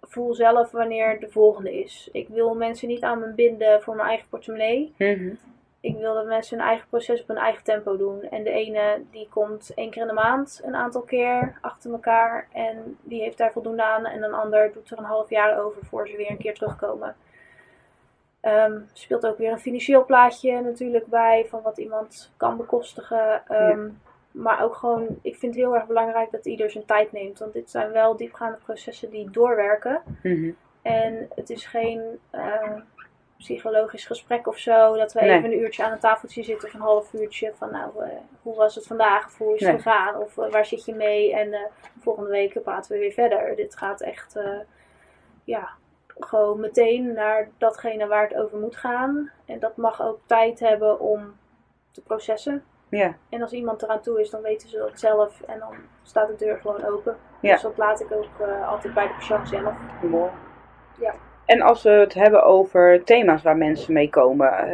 voel zelf wanneer de volgende is. Ik wil mensen niet aan me binden voor mijn eigen portemonnee. Mm-hmm. Ik wil dat mensen hun eigen proces op hun eigen tempo doen. En de ene die komt 1 keer in de maand een aantal keer achter elkaar. En die heeft daar voldoende aan. En een ander doet er een half jaar over voor ze weer een keer terugkomen. Speelt ook weer een financieel plaatje natuurlijk bij. Van wat iemand kan bekostigen. Maar ook gewoon, ik vind het heel erg belangrijk dat ieder zijn tijd neemt. Want dit zijn wel diepgaande processen die doorwerken. Mm-hmm. En het is geen... psychologisch gesprek of zo, dat we even een uurtje aan een tafeltje zitten of een half uurtje van hoe was het vandaag of hoe is het gegaan of waar zit je mee en volgende week praten we weer verder. Dit gaat echt gewoon meteen naar datgene waar het over moet gaan en dat mag ook tijd hebben om te processen. Ja. En als iemand eraan toe is, dan weten ze dat zelf en dan staat de deur gewoon open. Ja. Dus dat laat ik ook altijd bij de persoon zelf. Mooi. Ja. En als we het hebben over thema's waar mensen mee komen,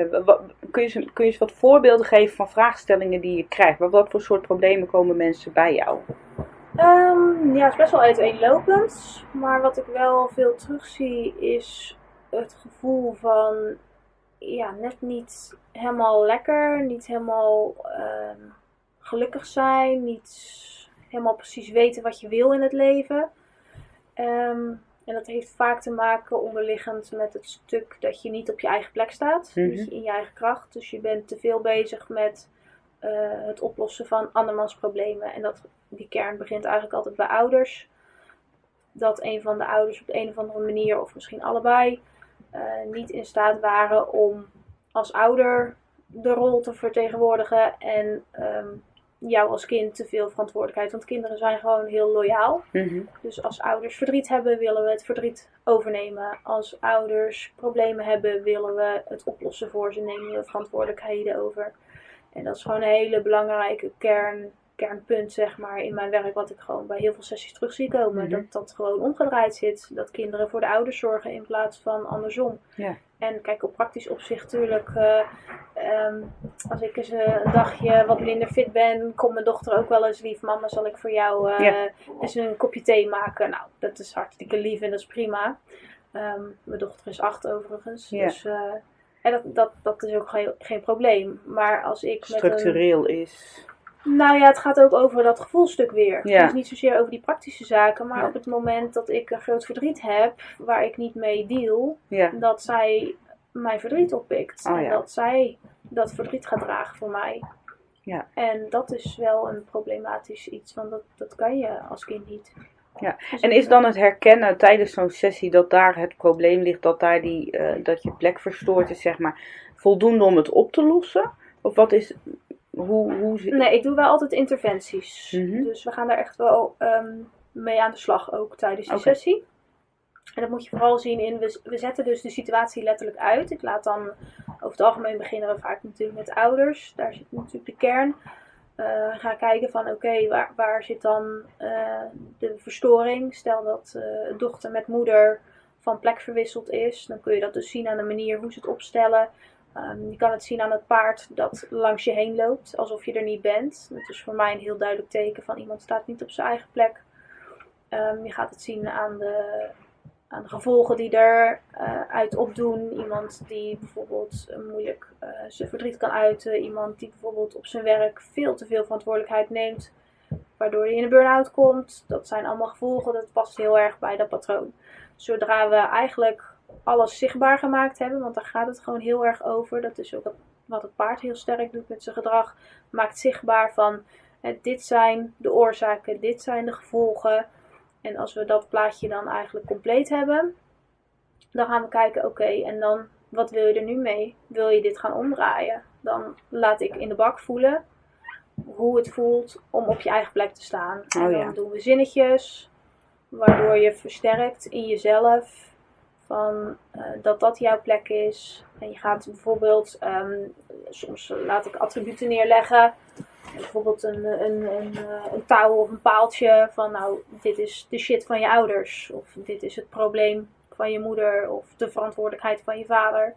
kun je eens wat voorbeelden geven van vraagstellingen die je krijgt? Wat voor soort problemen komen mensen bij jou? Het is best wel uiteenlopend. Maar wat ik wel veel terugzie is het gevoel van net niet helemaal lekker, niet helemaal gelukkig zijn, niet helemaal precies weten wat je wil in het leven. En dat heeft vaak te maken onderliggend met het stuk dat je niet op je eigen plek staat. Mm-hmm. Dus in je eigen kracht. Dus je bent te veel bezig met het oplossen van andermans problemen. En dat, die kern begint eigenlijk altijd bij ouders. Dat een van de ouders op de een of andere manier, of misschien allebei, niet in staat waren om als ouder de rol te vertegenwoordigen en jou als kind te veel verantwoordelijkheid. Want kinderen zijn gewoon heel loyaal. Mm-hmm. Dus als ouders verdriet hebben, willen we het verdriet overnemen. Als ouders problemen hebben, willen we het oplossen voor ze, nemen we verantwoordelijkheden over. En dat is gewoon een hele belangrijke kernpunt, zeg maar, in mijn werk, wat ik gewoon bij heel veel sessies terug zie komen. Mm-hmm. Dat gewoon omgedraaid zit. Dat kinderen voor de ouders zorgen in plaats van andersom. Yeah. En kijk, op praktisch opzicht natuurlijk, als ik eens een dagje wat minder fit ben, komt mijn dochter ook wel eens: lief mama, zal ik voor jou eens een kopje thee maken? Nou, dat is hartstikke lief en dat is prima. Mijn dochter is 8 overigens. Yeah. Dus, en dat is ook geen probleem. Maar als ik structureel met is... Nou ja, het gaat ook over dat gevoelstuk weer. Ja. Dus niet zozeer over die praktische zaken, maar op het moment dat ik een groot verdriet heb, waar ik niet mee deal, dat zij mijn verdriet oppikt. Oh, en dat zij dat verdriet gaat dragen voor mij. Ja. En dat is wel een problematisch iets, want dat kan je als kind niet. Ja. En is dan het herkennen tijdens zo'n sessie dat daar het probleem ligt, dat daar dat je plek verstoord is, zeg maar, voldoende om het op te lossen? Of wat is... Nee, ik doe wel altijd interventies. Mm-hmm. Dus we gaan daar echt wel mee aan de slag ook tijdens de sessie. En dat moet je vooral zien in, we zetten dus de situatie letterlijk uit. Ik laat dan, over het algemeen beginnen we vaak natuurlijk met ouders. Daar zit natuurlijk de kern. Ga kijken van oké, waar zit dan de verstoring? Stel dat dochter met moeder van plek verwisseld is. Dan kun je dat dus zien aan de manier hoe ze het opstellen. Je kan het zien aan het paard dat langs je heen loopt, alsof je er niet bent. Dat is voor mij een heel duidelijk teken van iemand staat niet op zijn eigen plek. Je gaat het zien aan de gevolgen die eruit opdoen. Iemand die bijvoorbeeld moeilijk zijn verdriet kan uiten. Iemand die bijvoorbeeld op zijn werk veel te veel verantwoordelijkheid neemt, waardoor hij in een burn-out komt. Dat zijn allemaal gevolgen, dat past heel erg bij dat patroon. Zodra we eigenlijk alles zichtbaar gemaakt hebben, want daar gaat het gewoon heel erg over. Dat is ook wat het paard heel sterk doet met zijn gedrag. Maakt zichtbaar van, dit zijn de oorzaken, dit zijn de gevolgen. En als we dat plaatje dan eigenlijk compleet hebben, dan gaan we kijken, oké, en dan, wat wil je er nu mee? Wil je dit gaan omdraaien? Dan laat ik in de bak voelen hoe het voelt om op je eigen plek te staan. En dan doen we zinnetjes, waardoor je versterkt in jezelf van dat jouw plek is. En je gaat bijvoorbeeld, soms laat ik attributen neerleggen. Bijvoorbeeld een touw of een paaltje van, nou, dit is de shit van je ouders. Of dit is het probleem van je moeder. Of de verantwoordelijkheid van je vader.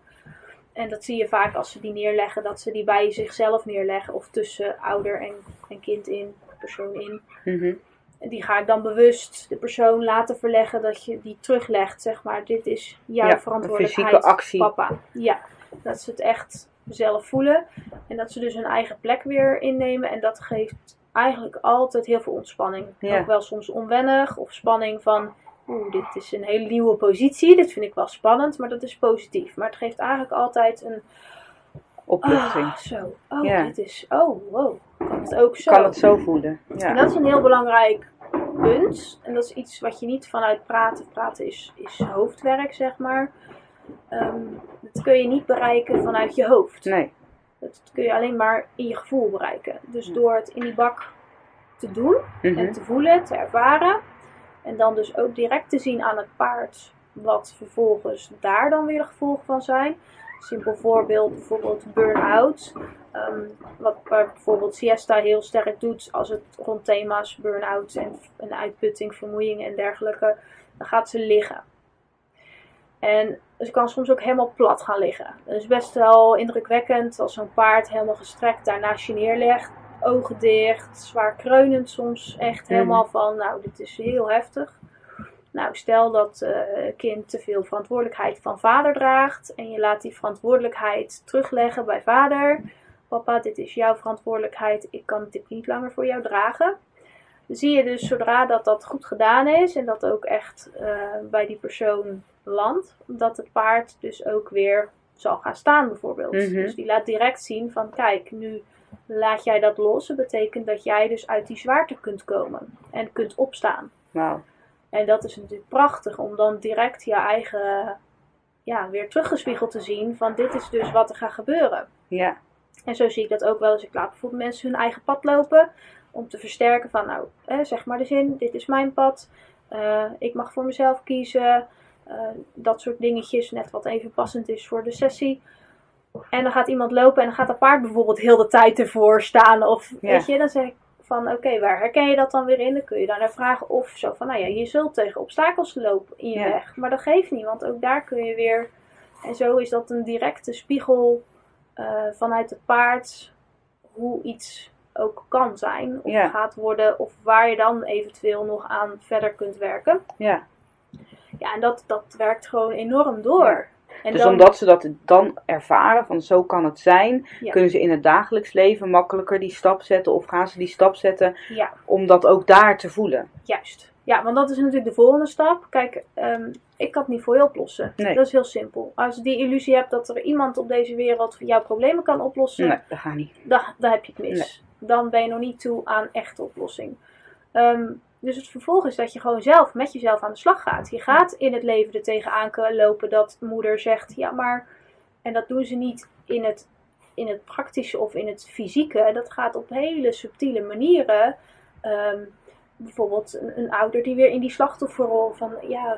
En dat zie je vaak als ze die neerleggen, dat ze die bij zichzelf neerleggen. Of tussen ouder en kind in, persoon in. Mm-hmm. Die ga ik dan bewust de persoon laten verleggen, dat je die teruglegt, zeg maar. Dit is jouw verantwoordelijkheid, fysieke actie. Papa. Ja, dat ze het echt zelf voelen. En dat ze dus hun eigen plek weer innemen. En dat geeft eigenlijk altijd heel veel ontspanning. Ja. Ook wel soms onwennig of spanning van, dit is een hele nieuwe positie. Dit vind ik wel spannend, maar dat is positief. Maar het geeft eigenlijk altijd een opluchting. Kan het zo voelen. Ja. En dat is een heel belangrijk punt. En dat is iets wat je niet vanuit praten. Praten is hoofdwerk, zeg maar. Dat kun je niet bereiken vanuit je hoofd. Nee. Dat kun je alleen maar in je gevoel bereiken. Dus door het in die bak te doen. Mm-hmm. En te voelen, te ervaren. En dan dus ook direct te zien aan het paard. Wat vervolgens daar dan weer de gevolgen van zijn. Simpel voorbeeld, bijvoorbeeld burn-out. Wat bijvoorbeeld Siesta heel sterk doet als het rond thema's burn-out en uitputting, vermoeiing en dergelijke. Dan gaat ze liggen. En ze kan soms ook helemaal plat gaan liggen. Dat is best wel indrukwekkend als zo'n paard helemaal gestrekt daarnaast je neerlegt. Ogen dicht, zwaar kreunend soms. Echt helemaal van, nou, dit is heel heftig. Nou, stel dat kind te veel verantwoordelijkheid van vader draagt en je laat die verantwoordelijkheid terugleggen bij vader. Papa, dit is jouw verantwoordelijkheid, ik kan dit niet langer voor jou dragen. Dan zie je dus zodra dat goed gedaan is en dat ook echt bij die persoon landt, dat het paard dus ook weer zal gaan staan bijvoorbeeld. Mm-hmm. Dus die laat direct zien van, kijk, nu laat jij dat los. Dat betekent dat jij dus uit die zwaarte kunt komen en kunt opstaan. Wow. En dat is natuurlijk prachtig om dan direct je eigen weer teruggespiegeld te zien van dit is dus wat er gaat gebeuren. Ja. En zo zie ik dat ook wel eens. Ik laat bijvoorbeeld mensen hun eigen pad lopen om te versterken van nou zeg maar de zin, dit is mijn pad. Ik mag voor mezelf kiezen. Dat soort dingetjes, net wat even passend is voor de sessie. En dan gaat iemand lopen en dan gaat dat paard bijvoorbeeld heel de tijd ervoor staan. Of weet je, dan zeg ik van oké, waar herken je dat dan weer in? Dan kun je daarna vragen of zo van nou ja, je zult tegen obstakels lopen in je weg. Maar dat geeft niet, want ook daar kun je weer... En zo is dat een directe spiegel vanuit het paard hoe iets ook kan zijn of gaat worden. Of waar je dan eventueel nog aan verder kunt werken. Ja. Ja, en dat werkt gewoon enorm door. Ja. En dus dan, omdat ze dat dan ervaren, van zo kan het zijn, kunnen ze in het dagelijks leven makkelijker die stap zetten of gaan ze die stap zetten om dat ook daar te voelen. Juist. Ja, want dat is natuurlijk de volgende stap. Kijk, ik kan het niet voor je oplossen. Nee. Dat is heel simpel. Als je die illusie hebt dat er iemand op deze wereld jouw problemen kan oplossen, nee, dat gaat niet. Dan heb je het mis. Nee. Dan ben je nog niet toe aan echte oplossing. Dus het vervolg is dat je gewoon zelf met jezelf aan de slag gaat. Je gaat in het leven er tegenaan lopen dat moeder zegt, ja maar... En dat doen ze niet in het praktische of in het fysieke. Dat gaat op hele subtiele manieren. Bijvoorbeeld een ouder die weer in die slachtofferrol van... Ja,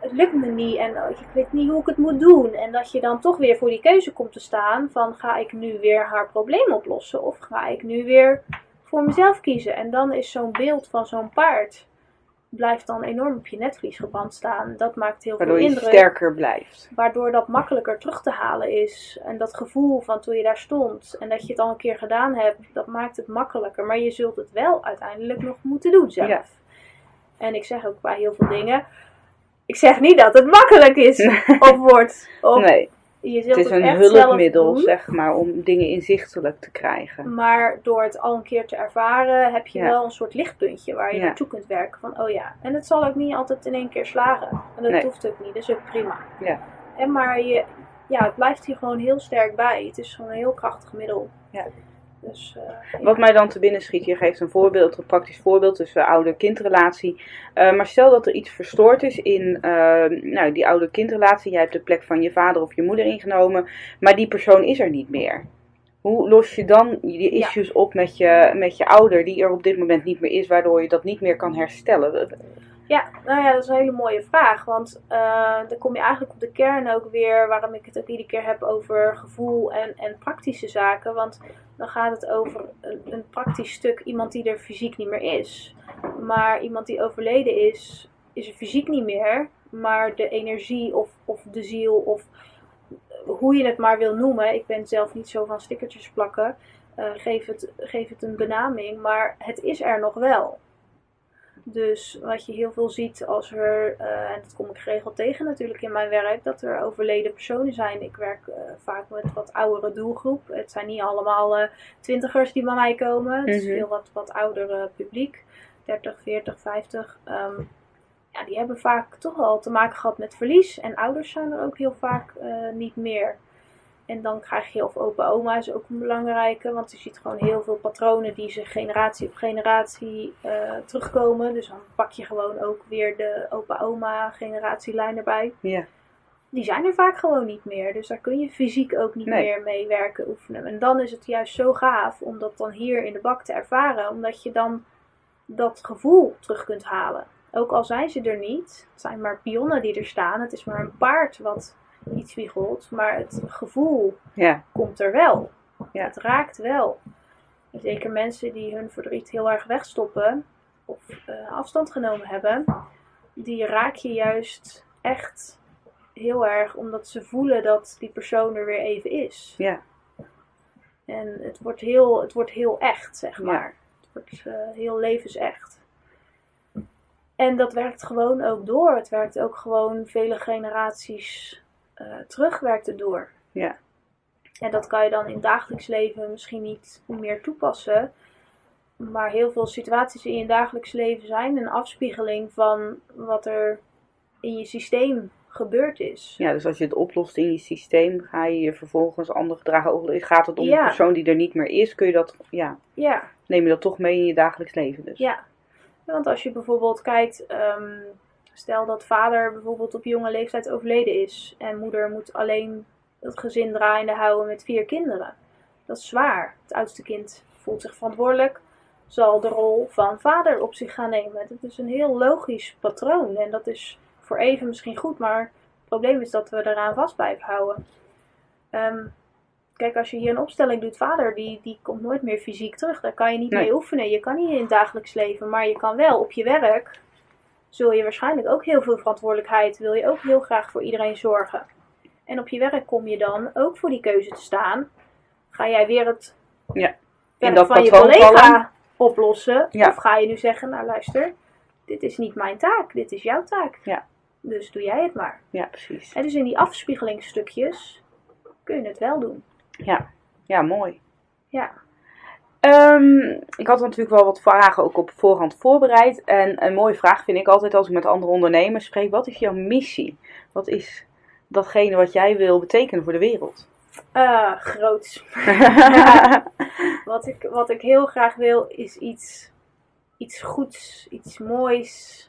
het lukt me niet en ik weet niet hoe ik het moet doen. En dat je dan toch weer voor die keuze komt te staan van... Ga ik nu weer haar probleem oplossen of ga ik nu weer... voor mezelf kiezen. En dan is zo'n beeld van zo'n paard blijft dan enorm op je netvlies geband staan. Dat maakt heel veel indruk. Waardoor je sterker blijft. Waardoor dat makkelijker terug te halen is. En dat gevoel van toen je daar stond en dat je het al een keer gedaan hebt, dat maakt het makkelijker. Maar je zult het wel uiteindelijk nog moeten doen zelf. Ja. En ik zeg ook bij heel veel dingen, ik zeg niet dat het makkelijk is of wordt. Of nee. Het is een hulpmiddel, zeg maar, om dingen inzichtelijk te krijgen. Maar door het al een keer te ervaren, heb je wel een soort lichtpuntje waar je naartoe kunt werken. Van, oh ja, en het zal ook niet altijd in één keer slagen. En dat hoeft ook niet, dat is ook prima. Ja. En maar het blijft hier gewoon heel sterk bij. Het is gewoon een heel krachtig middel. Ja. Dus, wat mij dan te binnen schiet, je geeft een praktisch voorbeeld tussen ouder-kindrelatie. Maar stel dat er iets verstoord is in die ouder-kindrelatie. Jij hebt de plek van je vader of je moeder ingenomen, maar die persoon is er niet meer. Hoe los je dan die issues op met je ouder die er op dit moment niet meer is, waardoor je dat niet meer kan herstellen? Ja, nou ja, dat is een hele mooie vraag. Want dan kom je eigenlijk op de kern ook weer waarom ik het ook iedere keer heb over gevoel en praktische zaken. Want dan gaat het over een praktisch stuk, iemand die er fysiek niet meer is. Maar iemand die overleden is, is er fysiek niet meer. Maar de energie of de ziel of hoe je het maar wil noemen. Ik ben zelf niet zo van stickertjes plakken. Geef het een benaming, maar het is er nog wel. Dus wat je heel veel ziet als er, en dat kom ik geregeld tegen natuurlijk in mijn werk, dat er overleden personen zijn. Ik werk vaak met wat oudere doelgroep. Het zijn niet allemaal twintigers die bij mij komen. Het is veel wat oudere publiek. 30, 40, 50. Die hebben vaak toch al te maken gehad met verlies. En ouders zijn er ook heel vaak niet meer. En dan krijg je, of opa oma is ook een belangrijke, want je ziet gewoon heel veel patronen die ze generatie op generatie terugkomen. Dus dan pak je gewoon ook weer de opa oma generatielijn erbij. Yeah. Die zijn er vaak gewoon niet meer, dus daar kun je fysiek ook niet meer mee werken, oefenen. En dan is het juist zo gaaf om dat dan hier in de bak te ervaren, omdat je dan dat gevoel terug kunt halen. Ook al zijn ze er niet, het zijn maar pionnen die er staan, het is maar een paard wat... iets wiegelt, maar het gevoel komt er wel. Ja. Het raakt wel. Zeker mensen die hun verdriet heel erg wegstoppen of afstand genomen hebben, die raak je juist echt heel erg omdat ze voelen dat die persoon er weer even is. Ja. En het wordt heel echt, zeg maar. Het wordt heel levensecht. En dat werkt gewoon ook door. Het werkt ook gewoon vele generaties terugwerkt erdoor. Ja. En dat kan je dan in het dagelijks leven misschien niet meer toepassen. Maar heel veel situaties in je dagelijks leven zijn een afspiegeling van wat er in je systeem gebeurd is. Ja, dus als je het oplost in je systeem, ga je je vervolgens ander gedragen. Gaat het om de persoon die er niet meer is, kun je dat, neem je dat toch mee in je dagelijks leven dus. Ja, want als je bijvoorbeeld kijkt, stel dat vader bijvoorbeeld op jonge leeftijd overleden is en moeder moet alleen het gezin draaiende houden met 4 kinderen. Dat is zwaar. Het oudste kind voelt zich verantwoordelijk, zal de rol van vader op zich gaan nemen. Dat is een heel logisch patroon en dat is voor even misschien goed, maar het probleem is dat we eraan vast blijven houden. Kijk, als je hier een opstelling doet, vader, die komt nooit meer fysiek terug. Daar kan je niet mee oefenen. Je kan niet in het dagelijks leven, maar je kan wel op je werk. Zul je waarschijnlijk ook heel veel verantwoordelijkheid, wil je ook heel graag voor iedereen zorgen. En op je werk kom je dan ook voor die keuze te staan. Ga jij weer het werk van je collega oplossen? Ja. Of ga je nu zeggen, nou luister, dit is niet mijn taak, dit is jouw taak. Ja. Dus doe jij het maar. Ja, precies. En dus in die afspiegelingsstukjes kun je het wel doen. Ja, mooi. Ja. Ik had natuurlijk wel wat vragen ook op voorhand voorbereid. En een mooie vraag vind ik altijd als ik met andere ondernemers spreek. Wat is jouw missie? Wat is datgene wat jij wil betekenen voor de wereld? Groots. Wat ik heel graag wil is iets goeds, iets moois.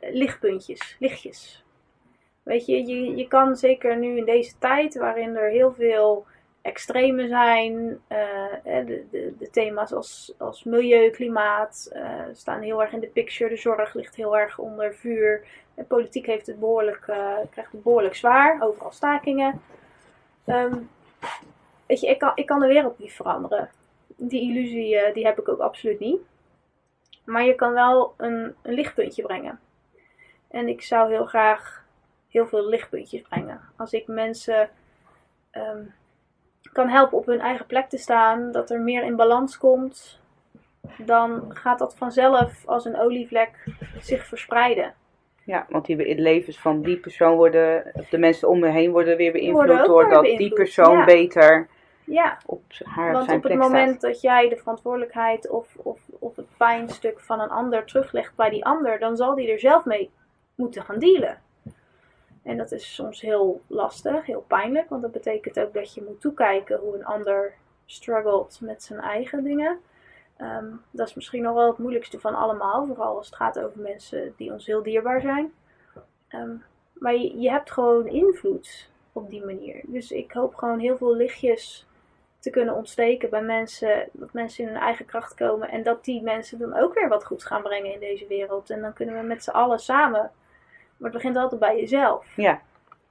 Lichtpuntjes, lichtjes. Weet je, je kan zeker nu in deze tijd waarin er heel veel extreme zijn. De thema's als milieu, klimaat staan heel erg in de picture. De zorg ligt heel erg onder vuur. De politiek heeft het krijgt het behoorlijk zwaar. Overal stakingen. Weet je, ik kan de wereld niet veranderen. Die illusie die heb ik ook absoluut niet. Maar je kan wel een lichtpuntje brengen. En ik zou heel graag heel veel lichtpuntjes brengen. Als ik mensen kan helpen op hun eigen plek te staan, dat er meer in balans komt, dan gaat dat vanzelf als een olievlek zich verspreiden. Ja, want de levens van die persoon worden, de mensen om me heen worden weer beïnvloed doordat die persoon beter op haar of zijn plek staat. Want op het moment dat jij de verantwoordelijkheid of het pijnstuk van een ander teruglegt bij die ander, dan zal die er zelf mee moeten gaan dealen. En dat is soms heel lastig, heel pijnlijk, want dat betekent ook dat je moet toekijken hoe een ander struggelt met zijn eigen dingen. Dat is misschien nog wel het moeilijkste van allemaal, vooral als het gaat over mensen die ons heel dierbaar zijn. Maar je hebt gewoon invloed op die manier. Dus ik hoop gewoon heel veel lichtjes te kunnen ontsteken bij mensen, dat mensen in hun eigen kracht komen en dat die mensen dan ook weer wat goeds gaan brengen in deze wereld. En dan kunnen we met z'n allen samen. Maar het begint altijd bij jezelf. Ja.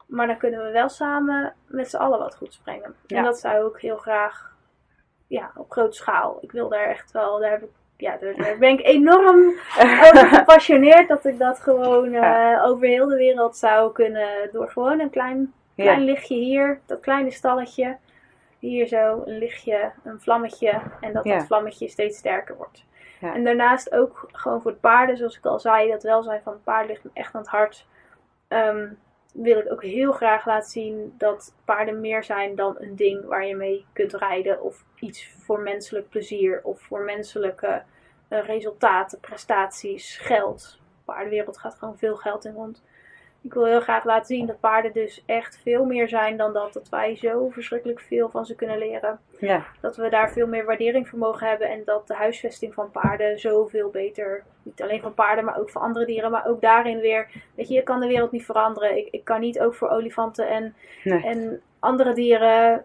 Maar dan kunnen we wel samen met z'n allen wat goeds brengen. Ja. En dat zou ik heel graag op grote schaal. Ik wil daar echt wel. Daar ben ik enorm over gepassioneerd. Dat ik dat gewoon over heel de wereld zou kunnen. Door gewoon een klein lichtje hier. Dat kleine stalletje. Hier zo een lichtje, een vlammetje. En dat vlammetje steeds sterker wordt. Ja. En daarnaast ook gewoon voor de paarden, zoals ik al zei, dat welzijn van het paard ligt me echt aan het hart. Wil ik ook heel graag laten zien dat paarden meer zijn dan een ding waar je mee kunt rijden. Of iets voor menselijk plezier of voor menselijke resultaten, prestaties, geld. De paardenwereld gaat gewoon veel geld in rond. Ik wil heel graag laten zien dat paarden dus echt veel meer zijn dan dat wij zo verschrikkelijk veel van ze kunnen leren. Ja. Dat we daar veel meer waardering voor mogen hebben en dat de huisvesting van paarden zoveel beter, niet alleen van paarden, maar ook van andere dieren, maar ook daarin weer, weet je, je kan de wereld niet veranderen. Ik kan niet ook voor olifanten en andere dieren,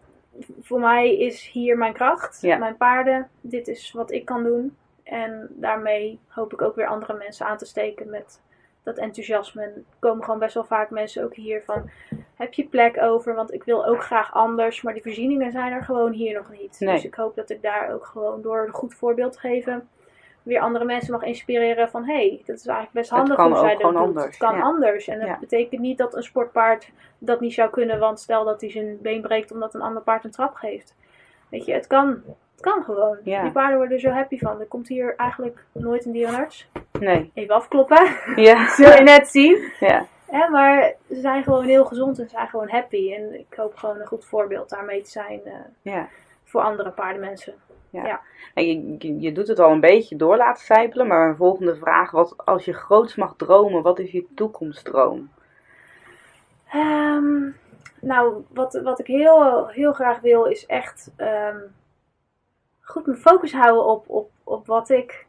voor mij is hier mijn kracht, mijn paarden, dit is wat ik kan doen. En daarmee hoop ik ook weer andere mensen aan te steken met dat enthousiasme. Er komen gewoon best wel vaak mensen ook hier van, heb je plek over? Want ik wil ook graag anders, maar die voorzieningen zijn er gewoon hier nog niet. Nee. Dus ik hoop dat ik daar ook gewoon door een goed voorbeeld te geven, weer andere mensen mag inspireren van, dat is eigenlijk best handig hoe zij dat doen. Het kan anders. En dat betekent niet dat een sportpaard dat niet zou kunnen, want stel dat hij zijn been breekt omdat een ander paard een trap geeft. Weet je, het kan gewoon. Ja. Die paarden worden er zo happy van. Er komt hier eigenlijk nooit een dierenarts. Nee. Even afkloppen. Ja. Zul je net zien. Ja. Maar ze zijn gewoon heel gezond en ze zijn gewoon happy. En ik hoop gewoon een goed voorbeeld daarmee te zijn voor andere paardenmensen. Ja. Ja. En je doet het al een beetje door laten sijpelen. Maar mijn volgende vraag, als je groots mag dromen, wat is je toekomstdroom? Nou, wat ik heel graag wil is echt goed mijn focus houden op wat ik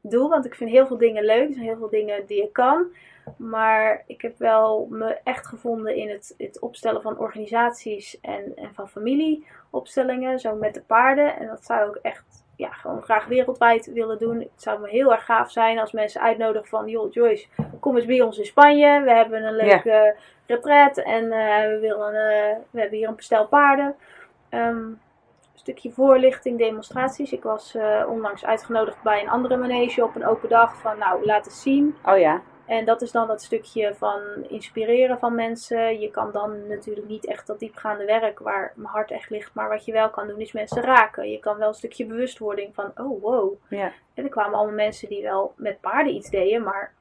doe. Want ik vind heel veel dingen leuk. Er zijn heel veel dingen die ik kan. Maar ik heb wel me echt gevonden in het opstellen van organisaties en van familieopstellingen. Zo met de paarden. En dat zou ik echt gewoon graag wereldwijd willen doen. Het zou me heel erg gaaf zijn als mensen uitnodigen van... joh, Joyce, kom eens bij ons in Spanje. We hebben een leuke retraite. En we hebben hier een stel paarden. Stukje voorlichting, demonstraties. Ik was onlangs uitgenodigd bij een andere manege op een open dag van laat eens zien. Oh ja. En dat is dan dat stukje van inspireren van mensen. Je kan dan natuurlijk niet echt dat diepgaande werk waar mijn hart echt ligt. Maar wat je wel kan doen is mensen raken. Je kan wel een stukje bewustwording van oh wow. Ja. En er kwamen allemaal mensen die wel met paarden iets deden. Maar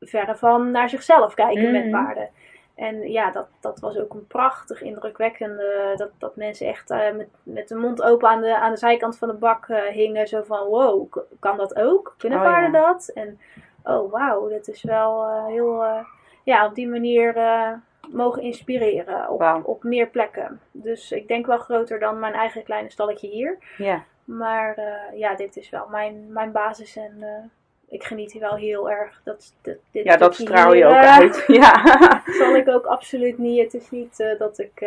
verre van naar zichzelf kijken met paarden. En ja, dat was ook een prachtig indrukwekkende, dat mensen echt met de mond open aan de zijkant van de bak hingen. Zo van, wow, kan dat ook? Kunnen paarden dat? En oh, wauw, dat is wel heel, op die manier mogen inspireren op meer plekken. Dus ik denk wel groter dan mijn eigen kleine stalletje hier. Yeah. Maar dit is wel mijn basis en... ik geniet hier wel heel erg. Dat straal je ook uit. Ja. Dat zal ik ook absoluut niet. Het is niet dat ik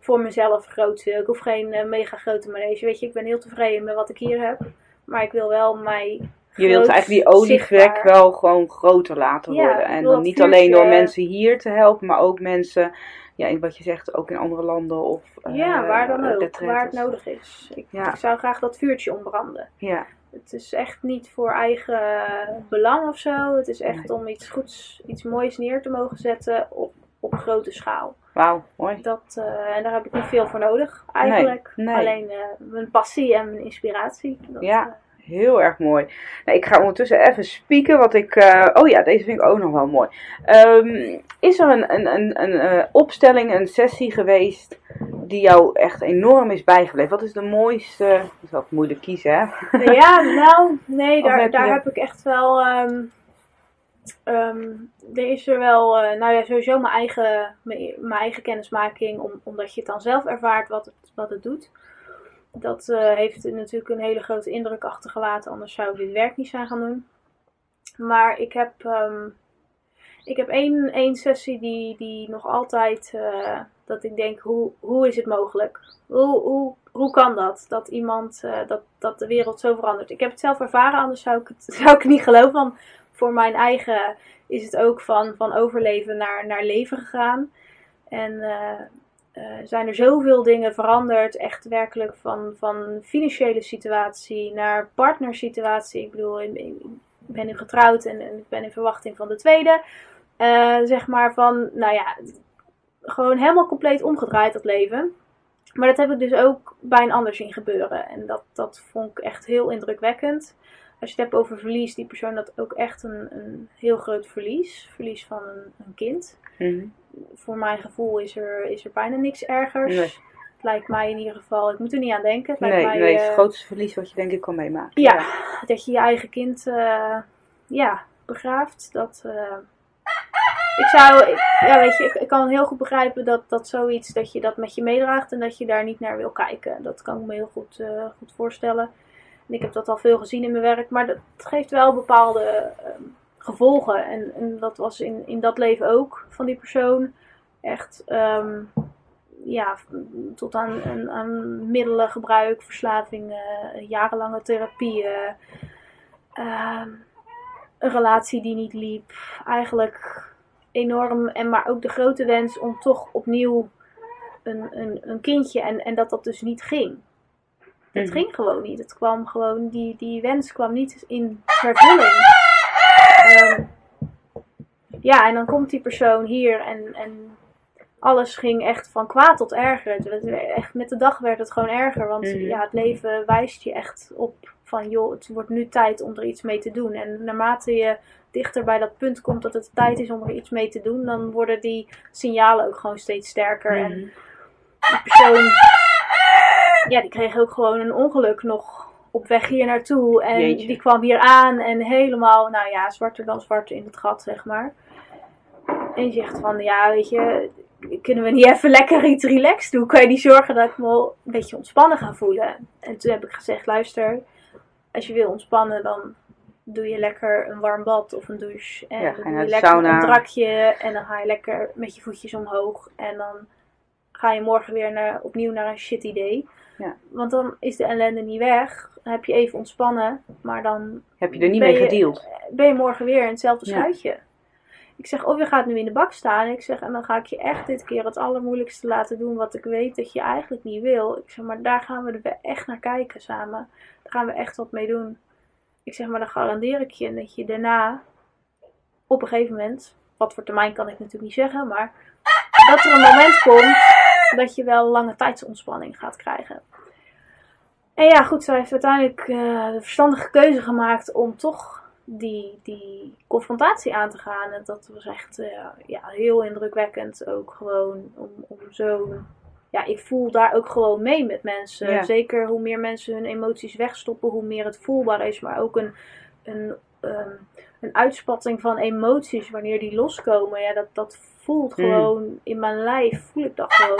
voor mezelf groot wil. Ik hoef geen mega grote manege. Weet je, ik ben heel tevreden met wat ik hier heb. Maar ik wil wel mij Je wilt eigenlijk die olievlek wel gewoon groter laten worden. En dan niet alleen door mensen hier te helpen. Maar ook mensen, in wat je zegt, ook in andere landen. Of, waar dan ook. Waar het nodig is. Ik zou graag dat vuurtje ontbranden. Ja. Het is echt niet voor eigen belang of zo. Het is echt om iets goeds, iets moois neer te mogen zetten op grote schaal. Wauw, mooi. En daar heb ik niet veel voor nodig eigenlijk. Nee. Alleen mijn passie en mijn inspiratie. Heel erg mooi. Nou, ik ga ondertussen even spieken wat ik... deze vind ik ook nog wel mooi. Is er een opstelling, een sessie geweest die jou echt enorm is bijgebleven? Wat is de mooiste... Dat is wel moeilijk kiezen, hè? Ja, heb ik echt wel... er is er wel... sowieso mijn eigen kennismaking, omdat je het dan zelf ervaart wat het doet. Dat heeft natuurlijk een hele grote indruk achtergelaten, anders zou ik dit werk niet zijn gaan doen. Maar ik heb één sessie die nog altijd, dat ik denk, hoe is het mogelijk? Hoe kan dat? Dat iemand, dat de wereld zo verandert. Ik heb het zelf ervaren, anders zou ik het niet geloven. Want voor mijn eigen is het ook van overleven naar leven gegaan. En... zijn er zoveel dingen veranderd, echt werkelijk van financiële situatie naar partnersituatie. Ik bedoel, ik ben nu getrouwd en ik ben in verwachting van de tweede. Gewoon helemaal compleet omgedraaid dat leven. Maar dat heb ik dus ook bij een ander zien gebeuren. En dat vond ik echt heel indrukwekkend. Als je het hebt over verlies, die persoon had ook echt een heel groot verlies. Verlies van een kind. Mm-hmm. Voor mijn gevoel is er bijna niks ergers. Nee. Het lijkt mij in ieder geval, ik moet er niet aan denken. Het is het grootste verlies wat je denk ik kan meemaken. Ja, dat je je eigen kind begraaft. Ik kan heel goed begrijpen dat zoiets, dat je dat met je meedraagt en dat je daar niet naar wil kijken. Dat kan ik me heel goed voorstellen. En ik heb dat al veel gezien in mijn werk, maar dat geeft wel bepaalde gevolgen. En dat was in dat leven ook van die persoon. Echt tot aan middelengebruik, verslavingen, jarenlange therapieën. Een relatie die niet liep. Eigenlijk enorm. Maar ook de grote wens om toch opnieuw een kindje. En dat dus niet ging. Het ging gewoon niet. Het kwam gewoon, die wens kwam niet in vervulling. En dan komt die persoon hier en alles ging echt van kwaad tot erger. Echt, met de dag werd het gewoon erger. Want het leven wijst je echt op van joh, het wordt nu tijd om er iets mee te doen. En naarmate je dichter bij dat punt komt dat het tijd is om er iets mee te doen, dan worden die signalen ook gewoon steeds sterker. En die persoon... Ja, die kreeg ook gewoon een ongeluk nog op weg hier naartoe. En jeetje, die kwam hier aan en helemaal, zwarter dan zwart in het gat, zeg maar. En je zegt van, ja, weet je, kunnen we niet even lekker iets relaxed doen? Kan je niet zorgen dat ik me een beetje ontspannen ga voelen? En toen heb ik gezegd, luister, als je wil ontspannen, dan doe je lekker een warm bad of een douche. En ja, dan doe je lekker sauna, een drakje. En dan ga je lekker met je voetjes omhoog. En dan ga je morgen weer opnieuw naar een shitty day. Ja. Want dan is de ellende niet weg. Dan heb je even ontspannen. Maar dan heb je er niet mee gedeeld. Ben je morgen weer in hetzelfde schuitje. Ja. Ik zeg, je gaat nu in de bak staan. Ik zeg, en dan ga ik je echt dit keer het allermoeilijkste laten doen. Wat ik weet dat je eigenlijk niet wil. Ik zeg, maar daar gaan we er echt naar kijken samen. Daar gaan we echt wat mee doen. Ik zeg, maar dan garandeer ik je dat je daarna op een gegeven moment, wat voor termijn kan ik natuurlijk niet zeggen, maar dat er een moment komt dat je wel lange tijdsontspanning gaat krijgen. En ja, goed, zij heeft uiteindelijk de verstandige keuze gemaakt om toch die confrontatie aan te gaan. En dat was echt heel indrukwekkend ook gewoon om zo... Ja, ik voel daar ook gewoon mee met mensen. Ja. Zeker hoe meer mensen hun emoties wegstoppen, hoe meer het voelbaar is. Maar ook een uitspatting van emoties wanneer die loskomen. Ja, dat voelt gewoon in mijn lijf. Voel ik dat gewoon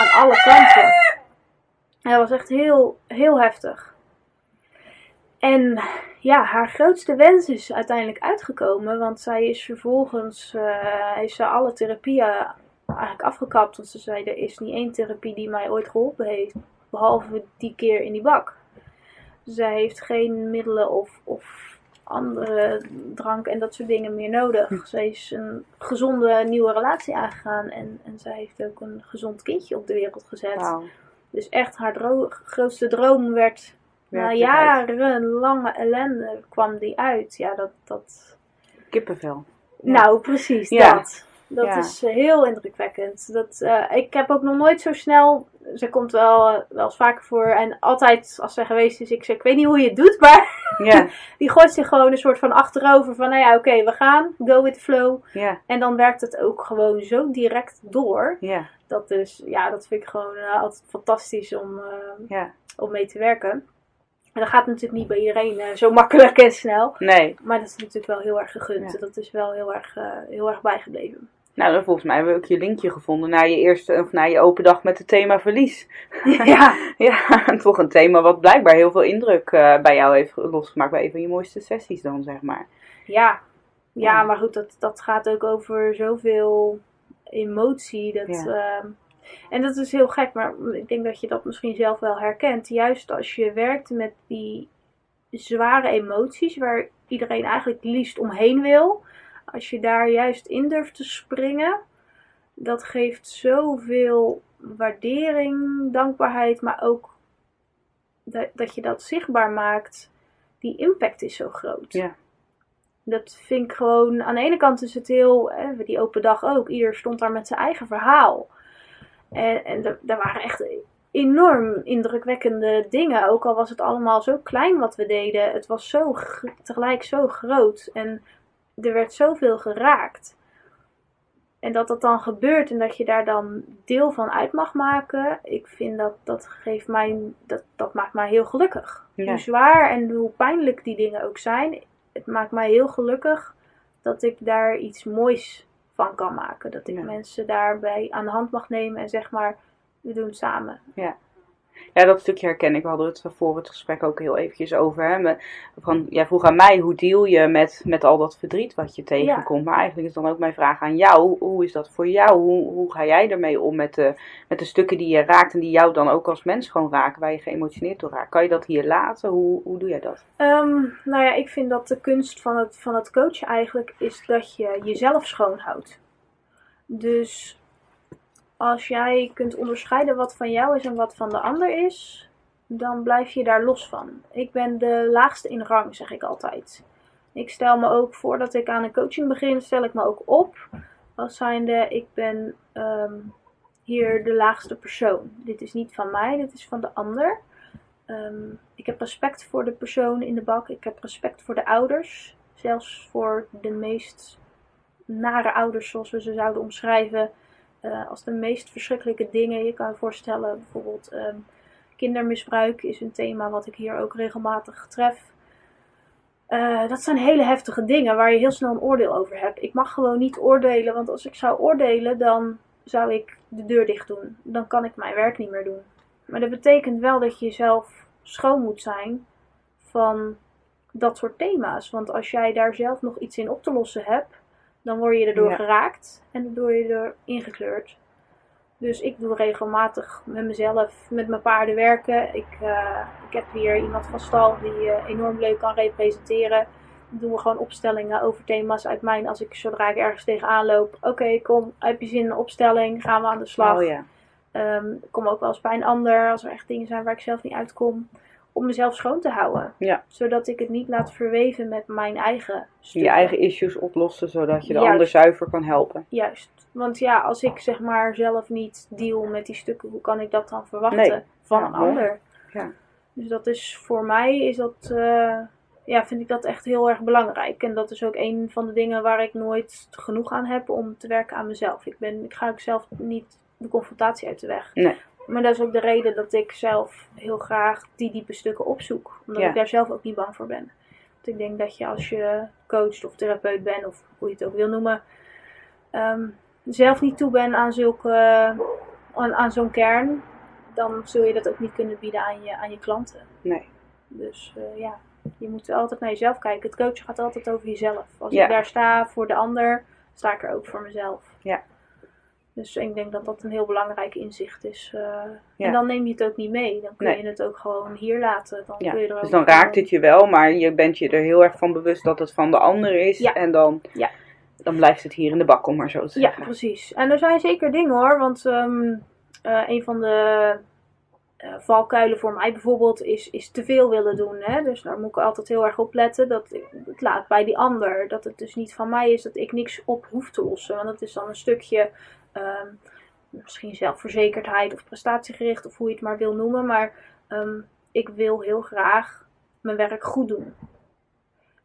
aan alle kanten. En dat was echt heel, heel heftig. En ja, haar grootste wens is uiteindelijk uitgekomen. Want zij is vervolgens, heeft ze alle therapieën eigenlijk afgekapt, want ze zei, er is niet één therapie die mij ooit geholpen heeft, behalve die keer in die bak. Zij heeft geen middelen of andere drank en dat soort dingen meer nodig. Zij is een gezonde nieuwe relatie aangegaan en zij heeft ook een gezond kindje op de wereld gezet. Wow. Dus echt haar grootste droom werd, na jarenlange ellende kwam die uit. Ja, dat... Kippenvel. Ja. Nou, precies dat. Dat is heel indrukwekkend. Ik heb ook nog nooit zo snel... Ze komt wel eens vaker voor. En altijd als zij geweest is, ik zeg, ik weet niet hoe je het doet, maar... Yeah. Die gooit zich gewoon een soort van achterover van, nou ja, oké, we gaan. Go with the flow. Yeah. En dan werkt het ook gewoon zo direct door. Yeah. Dat dus, ja, dat vind ik gewoon altijd fantastisch om mee te werken. En dat gaat natuurlijk niet bij iedereen zo makkelijk en snel. Nee. Maar dat is natuurlijk wel heel erg gegund. Ja. Dat is wel heel erg bijgebleven. Nou, dan volgens mij hebben we ook je linkje gevonden naar je eerste of naar je open dag met het thema verlies. Ja, toch een thema wat blijkbaar heel veel indruk bij jou heeft losgemaakt bij een van je mooiste sessies dan, zeg maar. Ja, maar goed, dat gaat ook over zoveel emotie. En dat is heel gek, maar ik denk dat je dat misschien zelf wel herkent. Juist als je werkt met die zware emoties waar iedereen eigenlijk liefst omheen wil... Als je daar juist in durft te springen, dat geeft zoveel waardering, dankbaarheid, maar ook dat je dat zichtbaar maakt. Die impact is zo groot. Ja. Dat vind ik gewoon, aan de ene kant is het heel, die open dag ook, ieder stond daar met zijn eigen verhaal. En daar waren echt enorm indrukwekkende dingen, ook al was het allemaal zo klein wat we deden. Het was zo tegelijk zo groot en... Er werd zoveel geraakt. En dat dan gebeurt en dat je daar dan deel van uit mag maken. Ik vind dat maakt mij heel gelukkig. Ja. Hoe zwaar en hoe pijnlijk die dingen ook zijn. Het maakt mij heel gelukkig dat ik daar iets moois van kan maken. Dat ik mensen daarbij aan de hand mag nemen en zeg maar, we doen het samen. Ja. Ja, dat stukje herken ik. We hadden het voor het gesprek ook heel eventjes over. Hè? Jij vroeg aan mij, hoe deal je met al dat verdriet wat je tegenkomt? Ja. Maar eigenlijk is dan ook mijn vraag aan jou. Hoe is dat voor jou? Hoe ga jij ermee om met de stukken die je raakt en die jou dan ook als mens gewoon raken, waar je geëmotioneerd door raakt? Kan je dat hier laten? Hoe doe jij dat? Ik vind dat de kunst van het coachen eigenlijk is dat je jezelf schoonhoudt. Dus... Als jij kunt onderscheiden wat van jou is en wat van de ander is, dan blijf je daar los van. Ik ben de laagste in rang, zeg ik altijd. Ik stel me ook, voordat ik aan een coaching begin, stel ik me ook op. Als zijnde, ik ben hier de laagste persoon. Dit is niet van mij, dit is van de ander. Ik heb respect voor de persoon in de bak. Ik heb respect voor de ouders. Zelfs voor de meest nare ouders, zoals we ze zouden omschrijven. Als de meest verschrikkelijke dingen. Je kan je voorstellen, bijvoorbeeld kindermisbruik is een thema wat ik hier ook regelmatig tref. Dat zijn hele heftige dingen waar je heel snel een oordeel over hebt. Ik mag gewoon niet oordelen, want als ik zou oordelen, dan zou ik de deur dicht doen. Dan kan ik mijn werk niet meer doen. Maar dat betekent wel dat je zelf schoon moet zijn van dat soort thema's. Want als jij daar zelf nog iets in op te lossen hebt, dan word je erdoor geraakt en dan word je er ingekleurd. Dus ik doe regelmatig met mezelf, met mijn paarden werken. Ik heb hier iemand van stal die enorm leuk kan representeren. Dan doen we gewoon opstellingen over thema's uit mijn, als ik zodra ik ergens tegenaan loop. Oké, kom, heb je zin in een opstelling? Gaan we aan de slag. Ik kom ook wel eens bij een ander, als er echt dingen zijn waar ik zelf niet uitkom. Om mezelf schoon te houden. Ja. Zodat ik het niet laat verweven met mijn eigen stukken. Je eigen issues oplossen, zodat je de ander zuiver kan helpen. Juist. Want ja, als ik zeg maar zelf niet deal met die stukken, hoe kan ik dat dan verwachten van een ander? Ja. Dus dat is voor mij, is dat, vind ik dat echt heel erg belangrijk. En dat is ook een van de dingen waar ik nooit genoeg aan heb om te werken aan mezelf. Ik ga ook zelf niet de confrontatie uit de weg. Nee. Maar dat is ook de reden dat ik zelf heel graag die diepe stukken opzoek. Omdat ik daar zelf ook niet bang voor ben. Want ik denk dat je als je coach of therapeut bent, of hoe je het ook wil noemen, zelf niet toe bent aan aan zo'n kern, dan zul je dat ook niet kunnen bieden aan je klanten. Nee. Dus je moet altijd naar jezelf kijken. Het coachen gaat altijd over jezelf. Als ik daar sta voor de ander, sta ik er ook voor mezelf. Ja. Dus ik denk dat dat een heel belangrijk inzicht is. En dan neem je het ook niet mee. Dan kun je het ook gewoon hier laten. Dan kun je er ook dus dan raakt het je wel, maar je bent je er heel erg van bewust dat het van de ander is. Ja. En dan blijft het hier in de bak, om maar zo te zeggen. Ja, precies. En er zijn zeker dingen hoor. Want een van de valkuilen voor mij bijvoorbeeld is te veel willen doen. Hè? Dus daar moet ik altijd heel erg op letten. Dat ik het laat bij die ander. Dat het dus niet van mij is dat ik niks op hoef te lossen. Want dat is dan een stukje... misschien zelfverzekerdheid of prestatiegericht of hoe je het maar wil noemen. Maar ik wil heel graag mijn werk goed doen.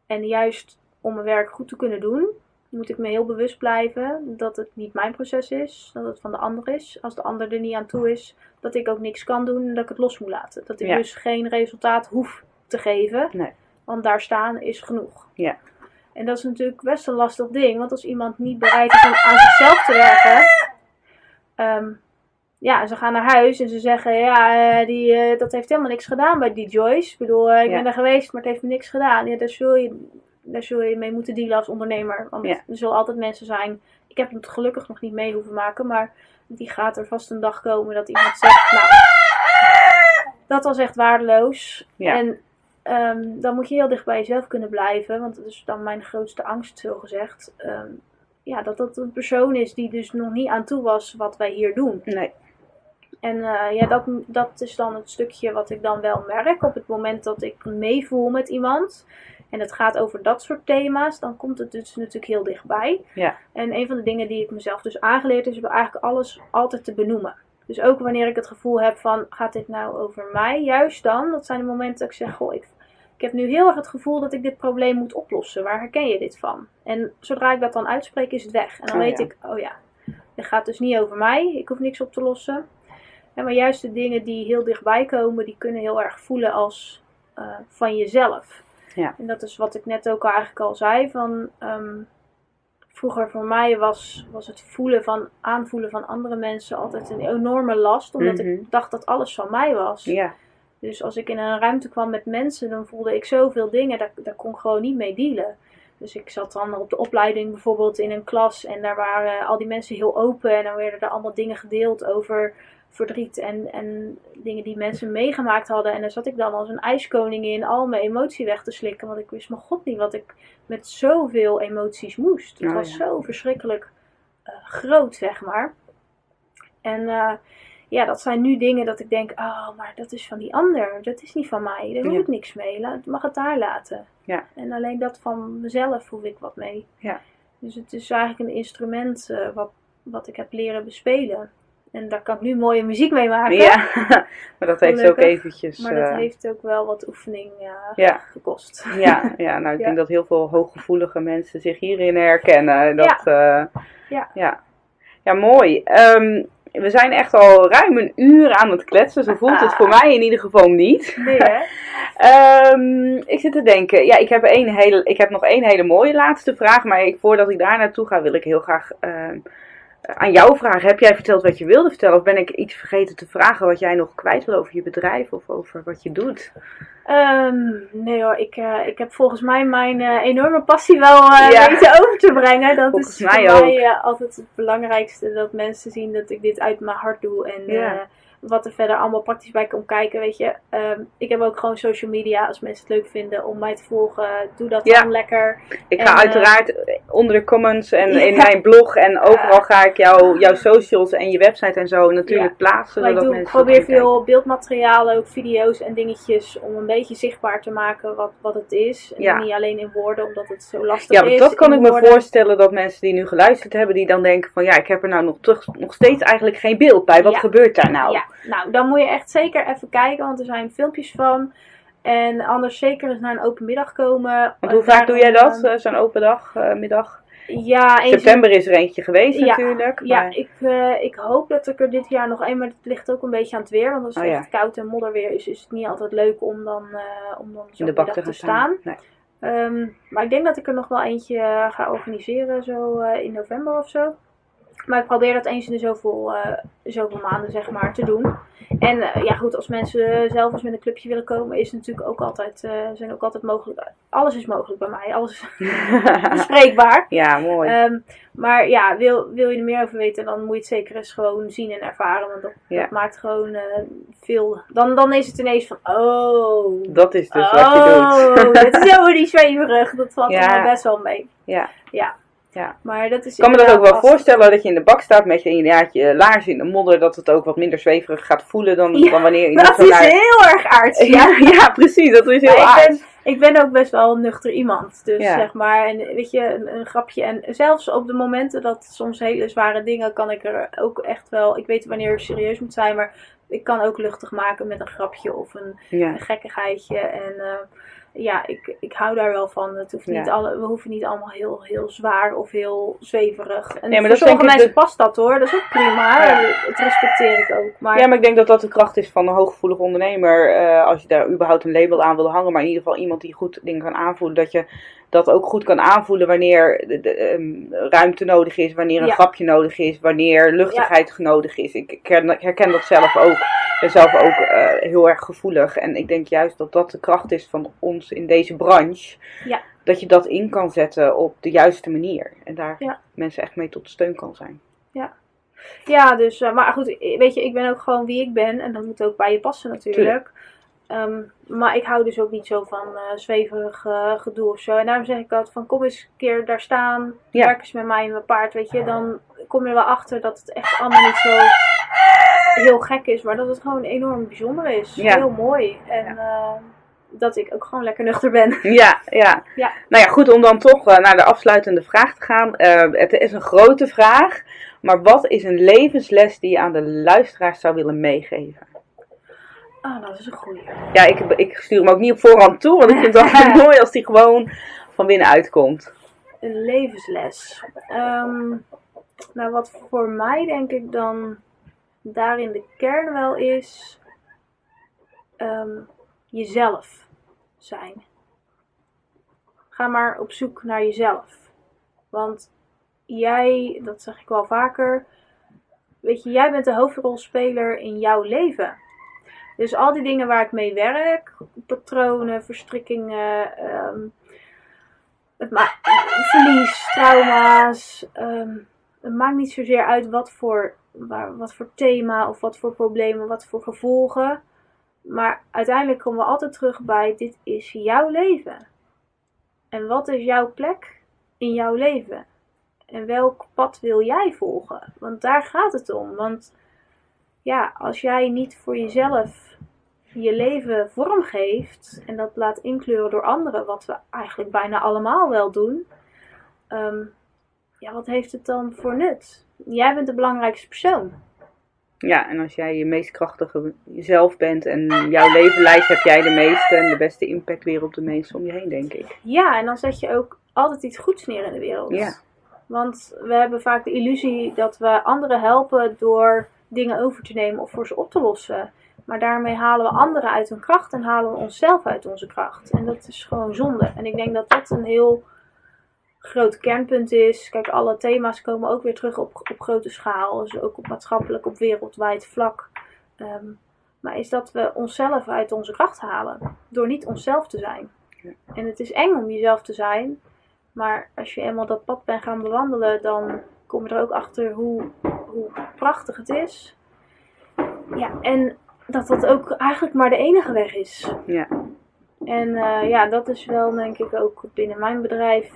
En juist om mijn werk goed te kunnen doen, moet ik me heel bewust blijven dat het niet mijn proces is. Dat het van de ander is. Als de ander er niet aan toe is, dat ik ook niks kan doen en dat ik het los moet laten. Dat ik dus geen resultaat hoef te geven. Nee. Want daar staan is genoeg. Ja. En dat is natuurlijk best een lastig ding. Want als iemand niet bereid is om aan zichzelf te werken. En ze gaan naar huis en ze zeggen. Dat heeft helemaal niks gedaan bij die Joyce. Ik bedoel, ik ben er geweest, maar het heeft me niks gedaan. Ja, daar zul je mee moeten dealen als ondernemer. Want er zullen altijd mensen zijn. Ik heb het gelukkig nog niet mee hoeven maken. Maar die gaat er vast een dag komen dat iemand zegt. Nou, dat was echt waardeloos. Ja. En... dan moet je heel dicht bij jezelf kunnen blijven. Want dat is dan mijn grootste angst, zo gezegd. Dat dat een persoon is die dus nog niet aan toe was wat wij hier doen. Nee. En dat is dan het stukje wat ik dan wel merk. Op het moment dat ik meevoel met iemand. En het gaat over dat soort thema's. Dan komt het dus natuurlijk heel dichtbij. Ja. En een van de dingen die ik mezelf dus aangeleerd is. Om eigenlijk alles altijd te benoemen. Dus ook wanneer ik het gevoel heb van, gaat dit nou over mij? Juist dan, dat zijn de momenten dat ik zeg, goh, ik heb nu heel erg het gevoel dat ik dit probleem moet oplossen. Waar herken je dit van? En zodra ik dat dan uitspreek, is het weg. En dan weet ik, dit gaat dus niet over mij. Ik hoef niks op te lossen. Ja, maar juist de dingen die heel dichtbij komen, die kunnen heel erg voelen als van jezelf. Ja. En dat is wat ik net ook eigenlijk al zei, van... vroeger voor mij was het aanvoelen van andere mensen altijd een enorme last. Omdat ik dacht dat alles van mij was. Ja. Dus als ik in een ruimte kwam met mensen, dan voelde ik zoveel dingen. Daar kon ik gewoon niet mee dealen. Dus ik zat dan op de opleiding bijvoorbeeld in een klas. En daar waren al die mensen heel open. En dan werden er allemaal dingen gedeeld over verdriet. En dingen die mensen meegemaakt hadden. En daar zat ik dan als een ijskoningin al mijn emotie weg te slikken. Want ik wist mijn god niet wat ik met zoveel emoties moest. Het was zo verschrikkelijk groot, zeg maar. En dat zijn nu dingen dat ik denk, oh, maar dat is van die ander. Dat is niet van mij. Daar hoef ik niks mee. Mag het daar laten. Ja. En alleen dat van mezelf hoef ik wat mee. Ja. Dus het is eigenlijk een instrument wat ik heb leren bespelen. En daar kan ik nu mooie muziek mee maken. Ja, maar dat heeft ook eventjes... Maar dat heeft ook wel wat oefening gekost. Ja, nou ik denk dat heel veel hooggevoelige mensen zich hierin herkennen. Ja, mooi. We zijn echt al ruim een uur aan het kletsen. Zo voelt het voor mij in ieder geval niet. Nee, hè? Ik zit te denken. Ja, ik heb nog één hele mooie laatste vraag. Maar voordat ik daar naartoe ga, wil ik heel graag... aan jou vragen. Heb jij verteld wat je wilde vertellen? Of ben ik iets vergeten te vragen wat jij nog kwijt wil over je bedrijf of over wat je doet? Nee hoor, ik heb volgens mij mijn enorme passie wel weten over te brengen. Dat volgens is mij voor ook. Mij altijd het belangrijkste, dat mensen zien dat ik dit uit mijn hart doe. En wat er verder allemaal praktisch bij komt kijken, weet je. Ik heb ook gewoon social media, als mensen het leuk vinden om mij te volgen, doe dat dan lekker. Ik ga uiteraard onder de comments en in mijn blog en overal ga ik jouw socials en je website en zo natuurlijk plaatsen. Ik probeer veel beeldmateriaal, ook video's en dingetjes om een beetje zichtbaar te maken wat het is. En niet alleen in woorden, omdat het zo lastig is. Ja, dat kan ik me voorstellen dat mensen die nu geluisterd hebben, die dan denken van ik heb er nou nog steeds eigenlijk geen beeld bij. Wat gebeurt daar nou? Ja. Nou, dan moet je echt zeker even kijken, want er zijn filmpjes van. En anders zeker eens naar een open middag komen. Want hoe vaak doe jij dat, zo'n open dag, middag? Ja, september is er eentje geweest natuurlijk. Maar... Ja, ik hoop dat ik er dit jaar nog een, maar het ligt ook een beetje aan het weer. Want als het echt koud en modderweer is, is het niet altijd leuk om dan zo'n middag te staan. Nee. Maar ik denk dat ik er nog wel eentje ga organiseren, zo in november of zo. Maar ik probeer dat eens in de zoveel maanden, zeg maar, te doen. En goed, als mensen zelf eens met een clubje willen komen, is natuurlijk ook altijd, zijn ook altijd mogelijk. Alles is mogelijk bij mij. Alles is bespreekbaar. Ja, mooi. Maar wil je er meer over weten, dan moet je het zeker eens gewoon zien en ervaren. Want dat maakt gewoon veel... Dan is het ineens van, dat is dus wat je doet. Dat is helemaal niet zweverig. Dat valt er best wel mee. Ja. Ja, maar dat is... Ik kan me dat ook wel voorstellen dat je in de bak staat met je laars in de modder, dat het ook wat minder zweverig gaat voelen dan wanneer je... Dat is heel erg aards. Ja, precies. Dat is heel aards. Ik ben ook best wel een nuchter iemand. Dus zeg maar, en weet je, een grapje. En zelfs op de momenten dat soms hele zware dingen, kan ik er ook echt wel... Ik weet wanneer ik serieus moet zijn, maar ik kan ook luchtig maken met een grapje of een gekkigheidje. En... ik hou daar wel van. Het hoeft niet we hoeven niet allemaal heel, heel zwaar of heel zweverig. En maar voor sommige mensen past dat hoor. Dat is ook prima. Ja. Dat respecteer ik ook. Maar... Ja, maar ik denk dat dat de kracht is van een hooggevoelig ondernemer. Als je daar überhaupt een label aan wil hangen. Maar in ieder geval iemand die goed dingen kan aanvoelen. Dat je dat ook goed kan aanvoelen wanneer de ruimte nodig is. Wanneer een grapje nodig is. Wanneer luchtigheid nodig is. Ik herken dat zelf ook. Ik ben zelf ook heel erg gevoelig. En ik denk juist dat dat de kracht is van ons in deze branche, dat je dat in kan zetten op de juiste manier en daar mensen echt mee tot steun kan zijn. Ja, dus, maar goed, weet je, ik ben ook gewoon wie ik ben en dat moet ook bij je passen natuurlijk. Maar ik hou dus ook niet zo van zweverig gedoe of zo. En daarom zeg ik altijd van, kom eens een keer daar staan, werk eens met mij en mijn paard, weet je, dan kom je er wel achter dat het echt allemaal niet zo heel gek is, maar dat het gewoon enorm bijzonder is. Heel mooi. En dat ik ook gewoon lekker nuchter ben. Ja. Nou ja, goed, om dan toch naar de afsluitende vraag te gaan. Het is een grote vraag, maar wat is een levensles die je aan de luisteraars zou willen meegeven? Dat is een goeie. Ja, ik stuur hem ook niet op voorhand toe, want ik vind het altijd mooi als die gewoon van binnenuit komt. Een levensles. Wat voor mij denk ik dan daarin de kern wel is... jezelf zijn. Ga maar op zoek naar jezelf. Want jij, dat zeg ik wel vaker, weet je, jij bent de hoofdrolspeler in jouw leven. Dus al die dingen waar ik mee werk, patronen, verstrikkingen, verlies, trauma's, het maakt niet zozeer uit wat voor thema of wat voor problemen, wat voor gevolgen. Maar uiteindelijk komen we altijd terug bij, dit is jouw leven. En wat is jouw plek in jouw leven? En welk pad wil jij volgen? Want daar gaat het om. Want als jij niet voor jezelf je leven vormgeeft en dat laat inkleuren door anderen, wat we eigenlijk bijna allemaal wel doen, wat heeft het dan voor nut? Jij bent de belangrijkste persoon. Ja, en als jij je meest krachtige zelf bent en jouw leven leidt, heb jij de meeste en de beste impact weer op de mensen om je heen, denk ik. Ja, en dan zet je ook altijd iets goeds neer in de wereld. Ja. Want we hebben vaak de illusie dat we anderen helpen door dingen over te nemen of voor ze op te lossen. Maar daarmee halen we anderen uit hun kracht en halen we onszelf uit onze kracht. En dat is gewoon zonde. En ik denk dat dat een heel groot kernpunt is. Kijk, alle thema's komen ook weer terug op grote schaal. Dus ook op maatschappelijk, op wereldwijd vlak. Maar is dat we onszelf uit onze kracht halen. Door niet onszelf te zijn. Ja. En het is eng om jezelf te zijn. Maar als je eenmaal dat pad bent gaan bewandelen, dan kom je er ook achter hoe prachtig het is. Ja, en dat ook eigenlijk maar de enige weg is. Ja. En ja, dat is wel denk ik ook binnen mijn bedrijf,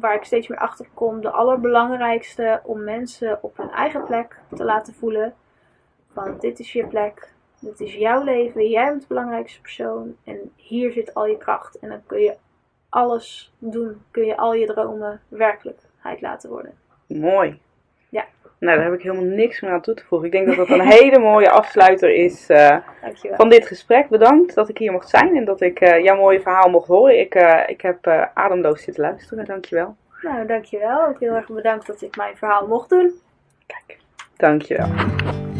waar ik steeds meer achter kom, de allerbelangrijkste om mensen op hun eigen plek te laten voelen. Van dit is je plek, dit is jouw leven, jij bent de belangrijkste persoon en hier zit al je kracht. En dan kun je alles doen, kun je al je dromen werkelijkheid laten worden. Mooi. Ja. Nou, daar heb ik helemaal niks meer aan toe te voegen. Ik denk dat dat een hele mooie afsluiter is van dit gesprek. Bedankt dat ik hier mocht zijn en dat ik jouw mooie verhaal mocht horen. Ik heb ademloos zitten luisteren. Dankjewel. Nou, dankjewel. Ook heel erg bedankt dat ik mijn verhaal mocht doen. Kijk, dankjewel.